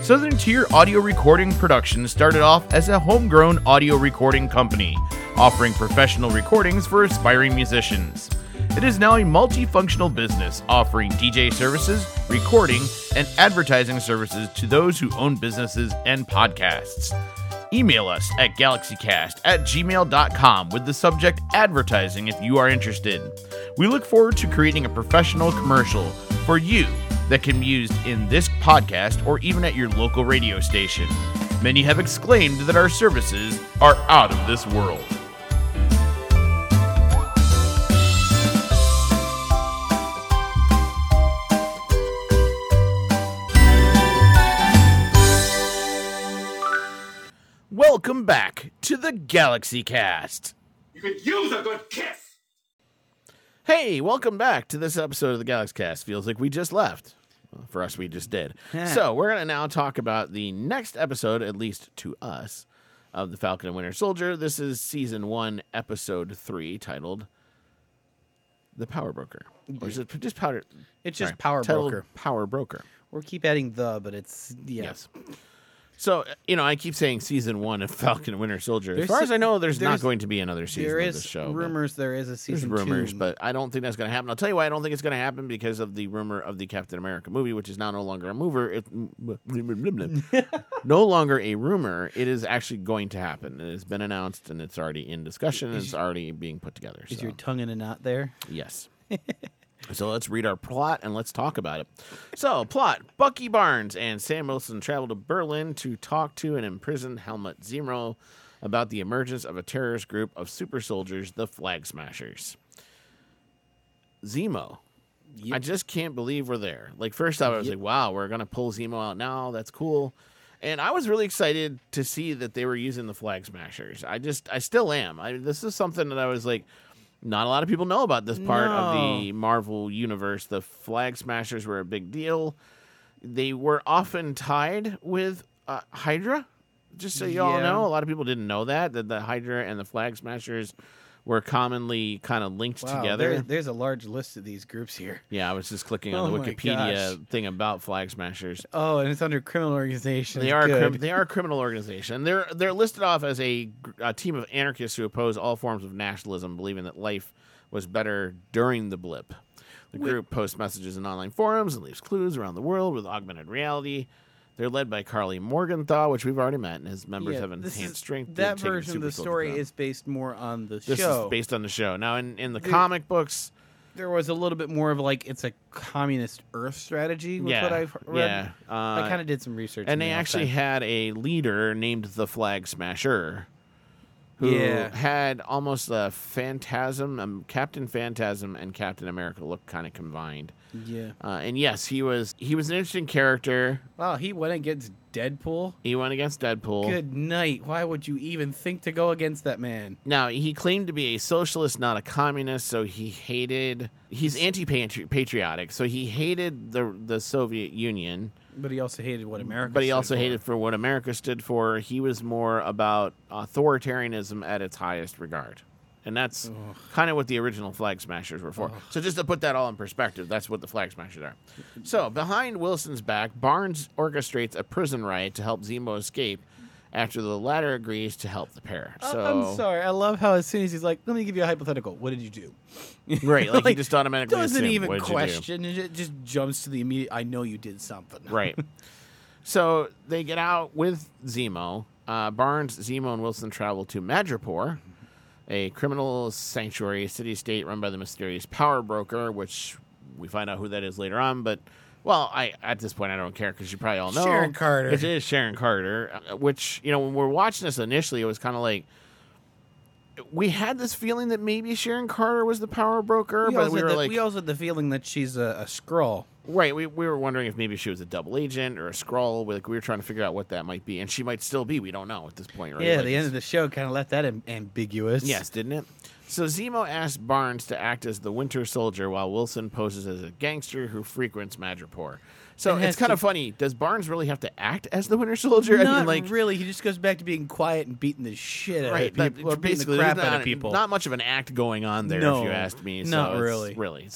Southern Tier Audio Recording Productions started off as a homegrown audio recording company, offering professional recordings for aspiring musicians. It is now a multifunctional business, offering DJ services, recording, and advertising services to those who own businesses and podcasts. Email us at galaxycast@gmail.com with the subject advertising if you are interested. We look forward to creating a professional commercial for you that can be used in this podcast or even at your local radio station. Many have exclaimed that our services are out of this world. Welcome back to the Galaxy Cast. You could use a good kiss. Hey, welcome back to this episode of the Galaxy Cast. Feels like we just left. For us, we just did. So we're going to now talk about the next episode, at least to us, of The Falcon and Winter Soldier. This is Season 1, Episode 3, titled The Power Broker. Or is it just Powder? It's just Power Broker. Power Broker. Or keep adding the, but it's... Yeah. Yes. So, you know, I keep saying Season 1 of Falcon and Winter Soldier. As far as I know, there's not going to be another season of the show. There is a Season 2. There's rumors, but I don't think that's going to happen. I'll tell you why I don't think it's going to happen, because of the rumor of the Captain America movie, which is now no longer a mover. No longer a rumor. It is actually going to happen. It has been announced, and it's already in discussion, and it's already being put together. Is your tongue in a knot there? Yes. So let's read our plot and let's talk about it. So, plot. Bucky Barnes and Sam Wilson travel to Berlin to talk to an imprisoned Helmut Zemo about the emergence of a terrorist group of super soldiers, the Flag Smashers. Zemo. Yep. I just can't believe we're there. Like, first off, I was like, wow, we're going to pull Zemo out now. That's cool. And I was really excited to see that they were using the Flag Smashers. I still am. This is something that I was like... Not a lot of people know about this part of the Marvel universe. The Flag Smashers were a big deal. They were often tied with Hydra. Just so you all know, a lot of people didn't know that the Hydra and the Flag Smashers were commonly kind of linked together. There's a large list of these groups here. Yeah, I was just clicking on the Wikipedia thing about Flag Smashers. Oh, and it's under criminal organization. They are a criminal organization. They're listed off as a team of anarchists who oppose all forms of nationalism, believing that life was better during the blip. The group posts messages in online forums and leaves clues around the world with augmented reality. They're led by Carly Morgenthau, which we've already met, and his members have enhanced strength. That version of the story is based more on the show. This is based on the show. Now, in the comic books... There was a little bit more of, like, it's a communist Earth strategy, was what I've read. Yeah. I kind of did some research. And they actually had a leader named the Flag Smasher, who had almost a Phantasm, Captain Phantasm and Captain America look kind of combined. Yeah, and yes, he was an interesting character. Wow, he went against Deadpool. Good night. Why would you even think to go against that man? Now, he claimed to be a socialist, not a communist, so he's anti-patriotic, so he hated the Soviet Union. But he also hated what America stood for. He was more about authoritarianism at its highest regard. And that's kind of what the original Flag Smashers were for. So just to put that all in perspective, that's what the Flag Smashers are. So behind Wilson's back, Barnes orchestrates a prison riot to help Zemo escape after the latter agrees to help the pair. I'm sorry. I love how as soon as he's like, let me give you a hypothetical. What did you do? Right. Like he just automatically doesn't even question. It just jumps to the immediate, I know you did something. Right. So they get out with Zemo. Barnes, Zemo, and Wilson travel to Madripoor, a criminal sanctuary city-state run by the mysterious Power Broker, which we find out who that is later on. But, at this point, I don't care because you probably all know. Sharon Carter. It is Sharon Carter, which, you know, when we're watching this initially, it was kind of like, we had this feeling that maybe Sharon Carter was the Power Broker. We also had the feeling that she's a Skrull. Right. We were wondering if maybe she was a double agent or a Skrull. We were trying to figure out what that might be. And she might still be. We don't know at this point, right? Yeah, the end of the show kind of left that ambiguous. Yes, didn't it? So Zemo asked Barnes to act as the Winter Soldier while Wilson poses as a gangster who frequents Madripoor. So it's kind of funny. Does Barnes really have to act as the Winter Soldier? Not really. He just goes back to being quiet and beating the shit out of people. Or beating the crap out of people. Not much of an act going on there, if you asked me. Not really.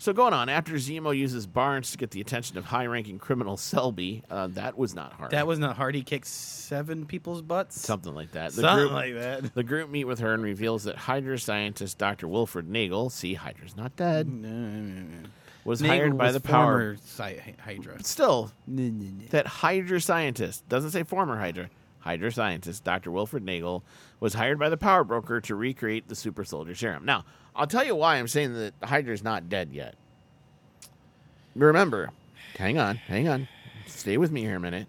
So going on, after Zemo uses Barnes to get the attention of high-ranking criminal Selby, that was not hard. That was not hard. He kicked 7 people's butts? Something like that. The group meet with her and reveals that Hydra scientist Dr. Wilfred Nagel, see, Hydra's not dead, was hired by the Power... Hydra. But still, that Hydra scientist, doesn't say former Hydra, Hydra scientist Dr. Wilfred Nagel was hired by the Power Broker to recreate the Super Soldier Serum. Now, I'll tell you why I'm saying that Hydra's not dead yet. Remember, hang on. Stay with me here a minute.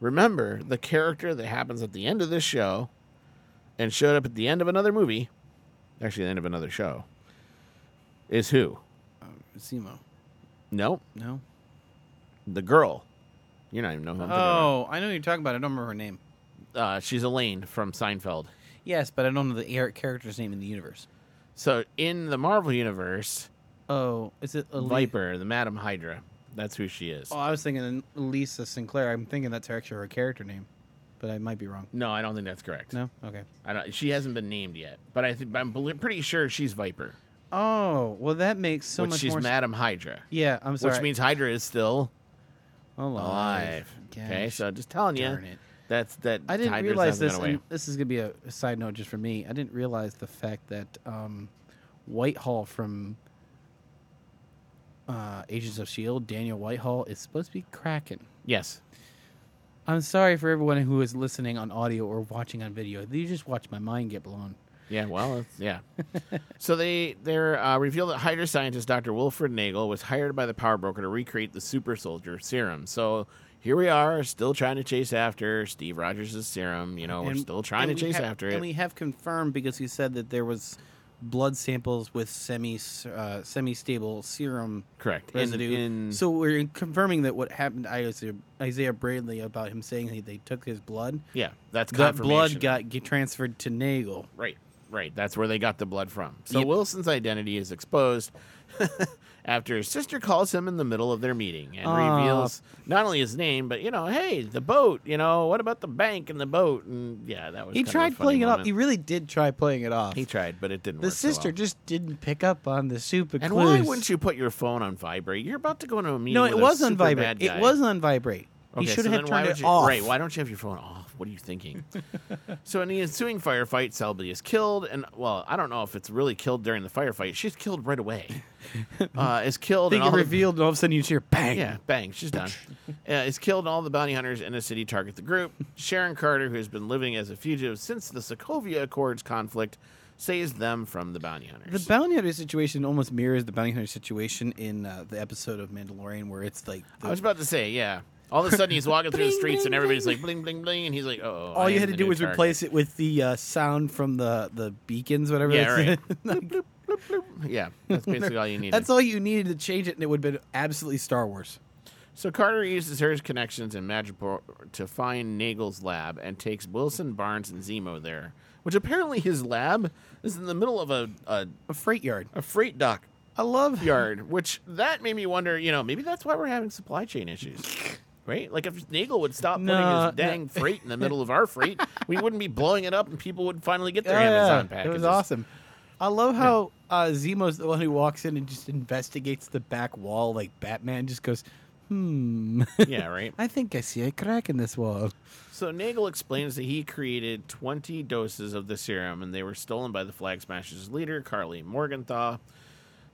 Remember the character that happens at the end of this show and showed up at the end of another movie, actually the end of another show, is who? Zemo. No. The girl. You don't even know who I'm talking about. I know who you're talking about. I don't remember her name. She's Elaine from Seinfeld. Yes, but I don't know the character's name in the universe. So, in the Marvel Universe... Oh, is it Elise? Viper, the Madam Hydra. That's who she is. Oh, I was thinking Elisa Sinclair. I'm thinking that's actually her character name. But I might be wrong. No, I don't think that's correct. No? Okay. She hasn't been named yet. But I'm pretty sure she's Viper. Oh, well, that makes so much more sense. She's Madam Hydra. Yeah, I'm sorry. Which means Hydra is still alive. Gosh, okay, so just telling you. Darn it. I didn't realize this. And this is gonna be a side note just for me. I didn't realize the fact that Whitehall from Agents of S.H.I.E.L.D., Daniel Whitehall, is supposed to be Kraken. Yes. I'm sorry for everyone who is listening on audio or watching on video. You just watched my mind get blown. Yeah, well, yeah. So they reveal that Hydra scientist Dr. Wilfred Nagel was hired by the Power Broker to recreate the Super Soldier Serum. So. Here we are, still trying to chase after Steve Rogers' serum. We're still trying to chase after it. And we have confirmed, because he said that there was blood samples with semi-stable serum residue. So we're confirming that what happened to Isaiah Bradley about him saying that they took his blood. Yeah, that's confirmation. That blood got transferred to Nagel. Right. That's where they got the blood from. So yep. Wilson's identity is exposed. After his sister calls him in the middle of their meeting and reveals not only his name, but, hey, the boat, what about the bank and the boat? And, yeah, that was He really did try playing it off. He tried, but it didn't work. The sister just didn't pick up on the super clues. And why wouldn't you put your phone on vibrate? You're about to go into a meeting with a super bad guy. No, it was on vibrate. Okay, you should have turned it off. Right, why don't you have your phone off? What are you thinking? So in the ensuing firefight, Selby is killed. And, I don't know if it's really killed during the firefight. She's killed right away. Is killed. They get revealed, and all of a sudden you hear bang. Yeah, bang. She's done. Is killed, and all the bounty hunters in the city target the group. Sharon Carter, who has been living as a fugitive since the Sokovia Accords conflict, saves them from the bounty hunters. The bounty hunter situation almost mirrors the bounty hunter situation in the episode of Mandalorian, where it's like... I was about to say, yeah. All of a sudden, he's walking through the streets, and everybody's like, bling, bling, bling, and he's like, oh. All you had to do was replace it with the sound from the beacons, whatever. Yeah, right. Bloop, bloop, bloop. Yeah, that's basically all you needed. That's all you needed to change it, and it would have been absolutely Star Wars. So Carter uses her connections in Madripoor to find Nagel's lab and takes Wilson, Barnes, and Zemo there, which apparently his lab is in the middle of a freight yard. A freight dock. I love yard, which that made me wonder, maybe that's why we're having supply chain issues. Right? Like, if Nagel would stop putting his dang freight in the middle of our freight, we wouldn't be blowing it up and people would finally get their Amazon packages. It was awesome. I love how Zemo's the one who walks in and just investigates the back wall like Batman, just goes, Yeah, right? I think I see a crack in this wall. So Nagel explains that he created 20 doses of the serum, and they were stolen by the Flag Smashers leader, Carly Morgenthau.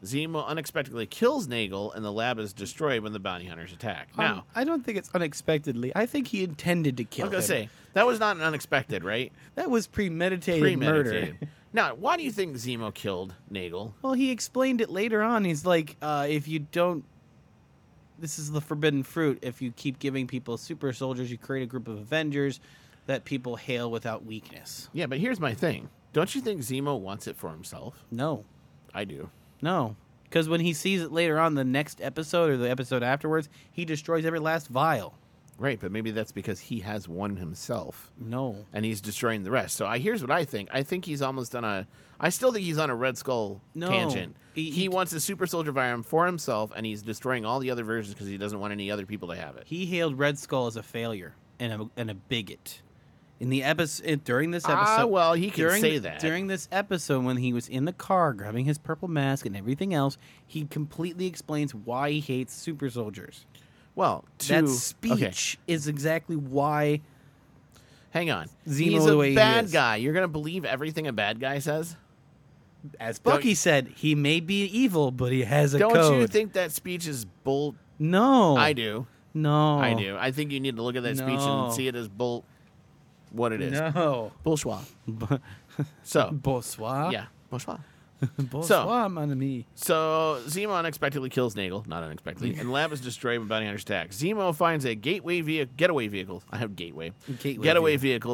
Zemo unexpectedly kills Nagel, and the lab is destroyed when the bounty hunters attack. Now, I don't think it's unexpectedly. I think he intended to kill him. I was going to say, that was not an unexpected, right? That was premeditated murder. Now, why do you think Zemo killed Nagel? Well, he explained it later on. He's like, if you don't... This is the forbidden fruit. If you keep giving people super soldiers, you create a group of Avengers that people hail without weakness. Yeah, but here's my thing. Don't you think Zemo wants it for himself? No. I do. No, Because when he sees it later on the next episode or the episode afterwards, he destroys every last vial. Right, but maybe that's because he has one himself. No. And he's destroying the rest. So here's what I think. I think he's almost on a... I still think he's on a Red Skull tangent. He wants a super soldier vial for himself, and he's destroying all the other versions because he doesn't want any other people to have it. He hailed Red Skull as a failure and a bigot. In the episode... During this episode... well, he can say that. During this episode, when he was in the car grabbing his purple mask and everything else, he completely explains why he hates super soldiers. Well, that speech is exactly why. Hang on, he's a bad guy. You're gonna believe everything a bad guy says? As Bucky said, he may be evil, but he has a code. Don't you think that speech is bull? No, I do. No, I do. I think you need to look at that speech and see it as bull. What it is? No, bourgeois. So bourgeois. Yeah, bourgeois. So Zemo unexpectedly kills Nagel, not unexpectedly, and the lab is destroyed when bounty hunters attack. Zemo finds a getaway vehicle,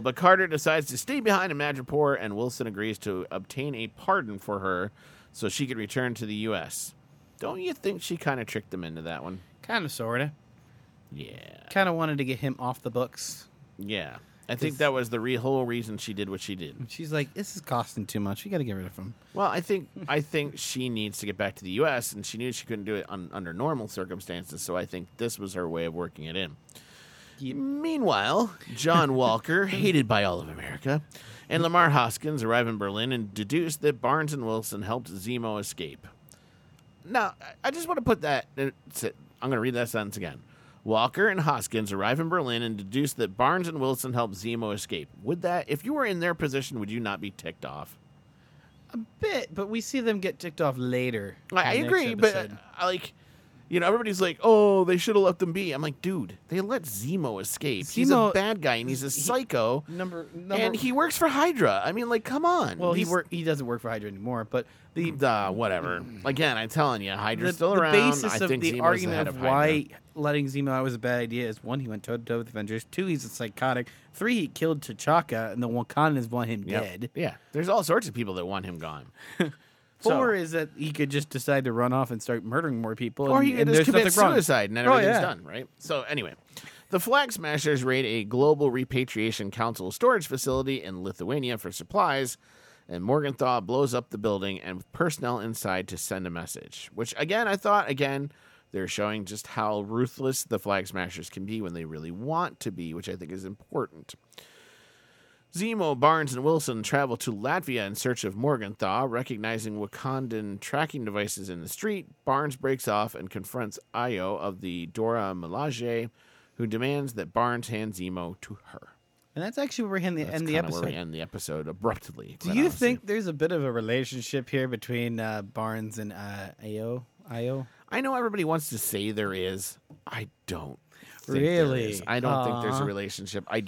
but Carter decides to stay behind in Madripoor, and Wilson agrees to obtain a pardon for her so she could return to the U.S. Don't you think she kind of tricked them into that one? Kind of, sort of. Yeah. Kind of wanted to get him off the books. Yeah. I think that was the whole reason she did what she did. She's like, this is costing too much. We got to get rid of him. Well, I think she needs to get back to the U.S., and she knew she couldn't do it under normal circumstances, so I think this was her way of working it in. Yep. Meanwhile, John Walker, hated by all of America, and Lamar Hoskins arrive in Berlin and deduce that Barnes and Wilson helped Zemo escape. Now, I just want to put that... I'm going to read that sentence again. Walker and Hoskins arrive in Berlin and deduce that Barnes and Wilson helped Zemo escape. Would that, if you were in their position, would you not be ticked off? A bit, but we see them get ticked off later. I agree, but everybody's like, oh, they should have let them be. I'm like, dude, they let Zemo escape. He's a bad guy and he's a psycho. And he works for Hydra. I mean, like, come on. Well, he doesn't work for Hydra anymore, but whatever. Again, I'm telling you, Hydra's still around. The basis of the argument of why letting Zemo out was a bad idea is, one, he went toe-to-toe with Avengers. Two, he's a psychotic. Three, he killed T'Chaka, and the Wakandans want him dead. Yeah, there's all sorts of people that want him gone. Four is that he could just decide to run off and start murdering more people. Or he could just commit suicide and everything's done, right? So anyway, the Flag Smashers raid a global repatriation council storage facility in Lithuania for supplies, and Morgenthau blows up the building and with personnel inside to send a message. Which, again, I thought, they're showing just how ruthless the Flag Smashers can be when they really want to be, which I think is important. Zemo, Barnes, and Wilson travel to Latvia in search of Morgenthau, recognizing Wakandan tracking devices in the street. Barnes breaks off and confronts Ayo of the Dora Milaje, who demands that Barnes hand Zemo to her. And that's actually where we end the episode. Where we end the episode abruptly. Do you think there's a bit of a relationship here between Barnes and Ayo? I know everybody wants to say there is. I don't. Really? I don't think there's a relationship. I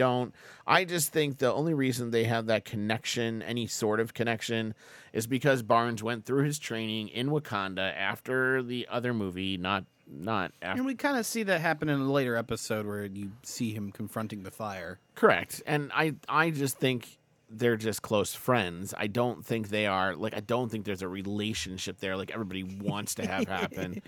just think the only reason they have that connection, any sort of connection, is because Barnes went through his training in Wakanda after the other movie, not after. And we kind of see that happen in a later episode where you see him confronting the fire. Correct. And I just think they're just close friends. I don't think they are. I don't think there's a relationship there like everybody wants to have happen.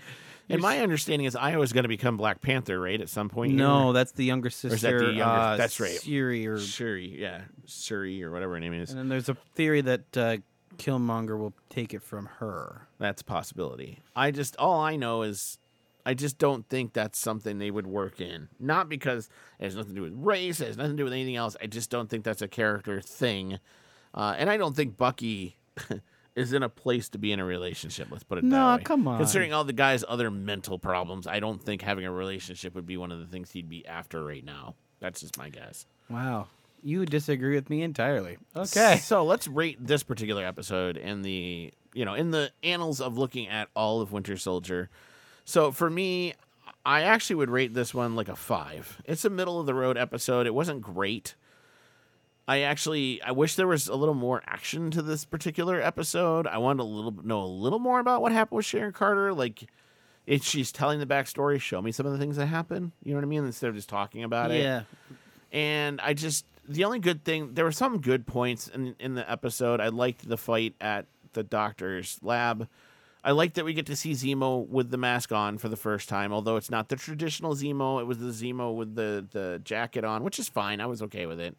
And my understanding is Io is going to become Black Panther, right, at some point? No, that's the younger sister. Or is that the younger? That's right. Shuri, or whatever her name is. And then there's a theory that Killmonger will take it from her. That's a possibility. All I know is I just don't think that's something they would work in. Not because it has nothing to do with race, it has nothing to do with anything else. I just don't think that's a character thing. And I don't think Bucky... is in a place to be in a relationship, let's put it that way. No, come on. Considering all the guy's other mental problems, I don't think having a relationship would be one of the things he'd be after right now. That's just my guess. Wow. You disagree with me entirely. Okay. So let's rate this particular episode in the, in the annals of looking at all of Winter Soldier. So for me, I actually would rate this one like a 5. It's a middle-of-the-road episode. It wasn't great. I wish there was a little more action to this particular episode. I wanted to know a little more about what happened with Sharon Carter. If she's telling the backstory, show me some of the things that happened. You know what I mean? Instead of just talking about it. Yeah. And the only good thing, there were some good points in the episode. I liked the fight at the doctor's lab. I like that we get to see Zemo with the mask on for the first time, although it's not the traditional Zemo. It was the Zemo with the jacket on, which is fine. I was okay with it.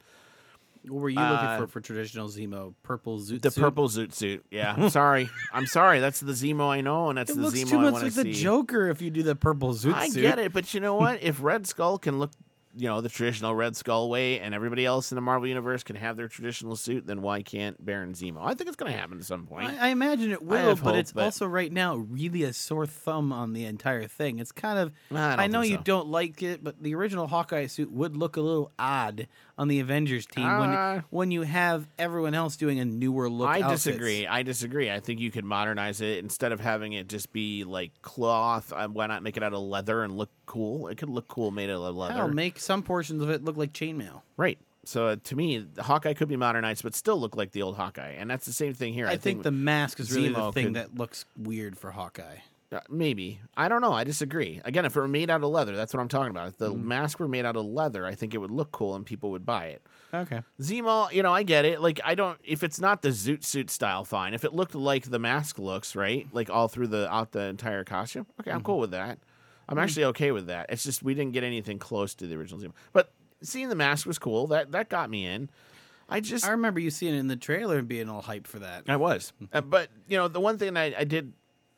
What were you looking for traditional Zemo? Purple zoot suit? The purple zoot suit, yeah. Sorry. I'm sorry. That's the Zemo I know, and that's the Zemo I want to see. It looks too much like the Joker if you do the purple zoot suit. I get it, but you know what? If Red Skull can look, you know, the traditional Red Skull way, and everybody else in the Marvel Universe can have their traditional suit, then why can't Baron Zemo? I think it's going to happen at some point. I imagine it will, but it's also right now really a sore thumb on the entire thing. It's kind of, I know you don't like it, but the original Hawkeye suit would look a little odd on the Avengers team when you have everyone else doing a newer look. I disagree. I think you could modernize it. Instead of having it just be like cloth, why not make it out of leather and look cool? It could look cool made out of leather. I'll make some portions of it look like chainmail. Right. So to me, Hawkeye could be modernized, but still look like the old Hawkeye. And that's the same thing here. I think the mask is really the thing that looks weird for Hawkeye. Maybe. I don't know. I disagree. Again, if it were made out of leather, that's what I'm talking about. If the mask were made out of leather, I think it would look cool and people would buy it. Okay. Zemo, you know, I get it. Like, I don't, if it's not the zoot suit style, fine. If it looked like the mask looks, right? Like all through out the entire costume. Okay, I'm cool with that. I'm actually okay with that. It's just we didn't get anything close to the original Zemo. But seeing the mask was cool. That got me in. I remember you seeing it in the trailer and being all hyped for that. I was. But, you know, the one thing I did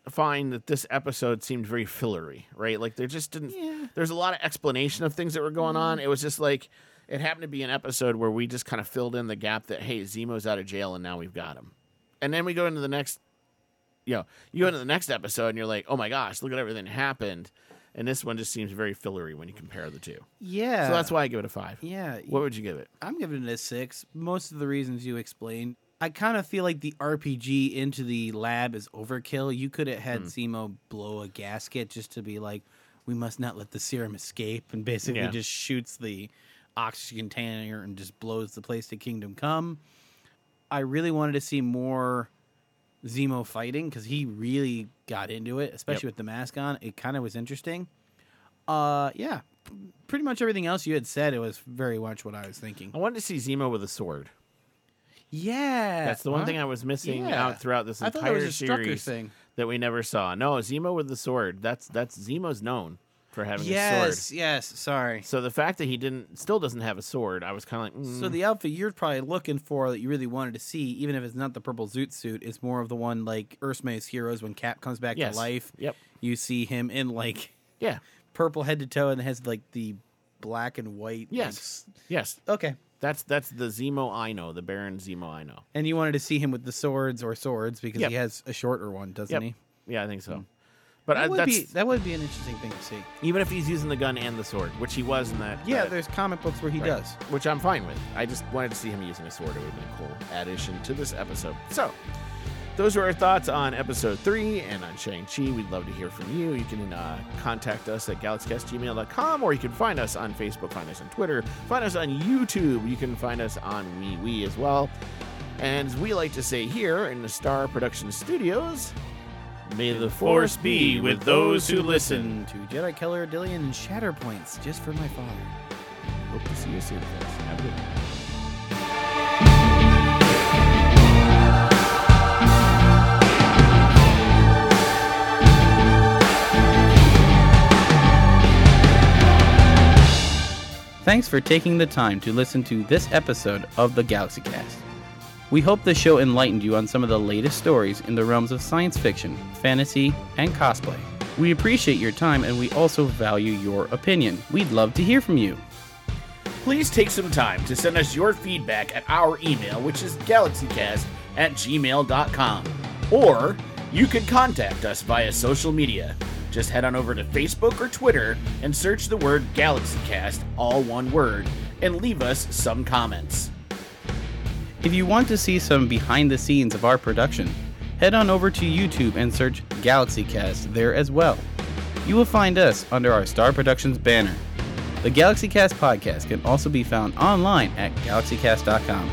find that this episode seemed very fillery, right? Like there just didn't. Yeah. There's a lot of explanation of things that were going on. It was just like it happened to be an episode where we just kind of filled in the gap that hey, Zemo's out of jail and now we've got him, and then we go into the next. You know, you go into the next episode and you're like, oh my gosh, look at everything that happened, and this one just seems very fillery when you compare the two. Yeah. So that's why I give it a 5. Yeah. What would you give it? I'm giving it a 6. Most of the reasons you explained. I kind of feel like the RPG into the lab is overkill. You could have had Zemo blow a gasket just to be like, we must not let the serum escape, and basically just shoots the oxygen container and just blows the place to Kingdom Come. I really wanted to see more Zemo fighting because he really got into it, especially with the mask on. It kind of was interesting. Yeah, pretty much everything else you had said, it was very much what I was thinking. I wanted to see Zemo with a sword. Yeah. That's the one thing I was missing out throughout this entire series thing that we never saw. No, Zemo with the sword. That's Zemo's known for having a sword. Yes, sorry. So the fact that he still doesn't have a sword, I was kind of like, So the outfit you're probably looking for that you really wanted to see, even if it's not the purple zoot suit, is more of the one like Earth's Mightiest Heroes when Cap comes back to life. Yep. You see him in like purple head to toe and has like the black and white. Yes. Like, yes. Okay. That's the Zemo I know, the Baron Zemo I know. And you wanted to see him with the swords because he has a shorter one, doesn't he? Yeah, I think so. But that would be an interesting thing to see. Even if he's using the gun and the sword, which he was in that. Yeah, there's comic books where he does. Which I'm fine with. I just wanted to see him using a sword. It would have been a cool addition to this episode. So, those were our thoughts on episode 3 and on Shang-Chi. We'd love to hear from you. You can contact us at galaxycast@gmail.com, or you can find us on Facebook, find us on Twitter, find us on YouTube. You can find us on WeWe as well. And as we like to say here in the Star Production Studios, may the Force be with those who listen to Jedi Keller, Dillion, and Shatterpoints just for my father. Hope to see you soon, guys. Have a good night. Thanks for taking the time to listen to this episode of the GalaxyCast. We hope the show enlightened you on some of the latest stories in the realms of science fiction, fantasy, and cosplay. We appreciate your time, and we also value your opinion. We'd love to hear from you. Please take some time to send us your feedback at our email, which is galaxycast@gmail.com. Or you can contact us via social media. Just head on over to Facebook or Twitter and search the word GalaxyCast, all one word, and leave us some comments. If you want to see some behind the scenes of our production, head on over to YouTube and search GalaxyCast there as well. You will find us under our Star Productions banner. The GalaxyCast podcast can also be found online at galaxycast.com.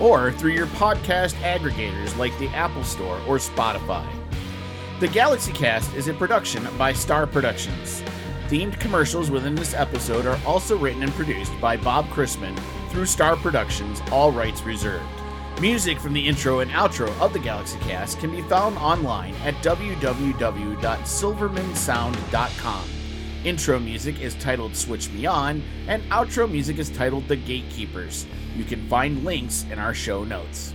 Or through your podcast aggregators like the Apple Store or Spotify. The GalaxyCast is a production by Star Productions. Themed commercials within this episode are also written and produced by Bob Chrisman through Star Productions, all rights reserved. Music from the intro and outro of the Galaxy Cast can be found online at www.silvermansound.com. Intro music is titled Switch Me On, and outro music is titled The Gatekeepers. You can find links in our show notes.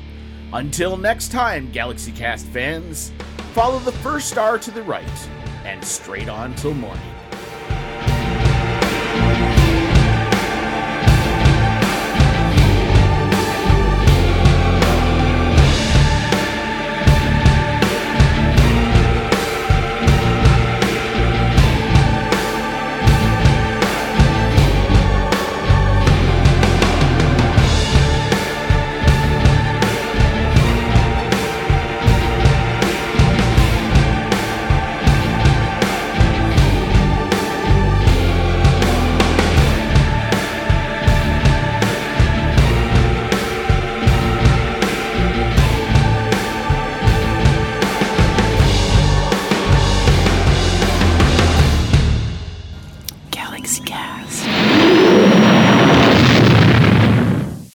Until next time, Galaxy Cast fans, follow the first star to the right, and straight on till morning.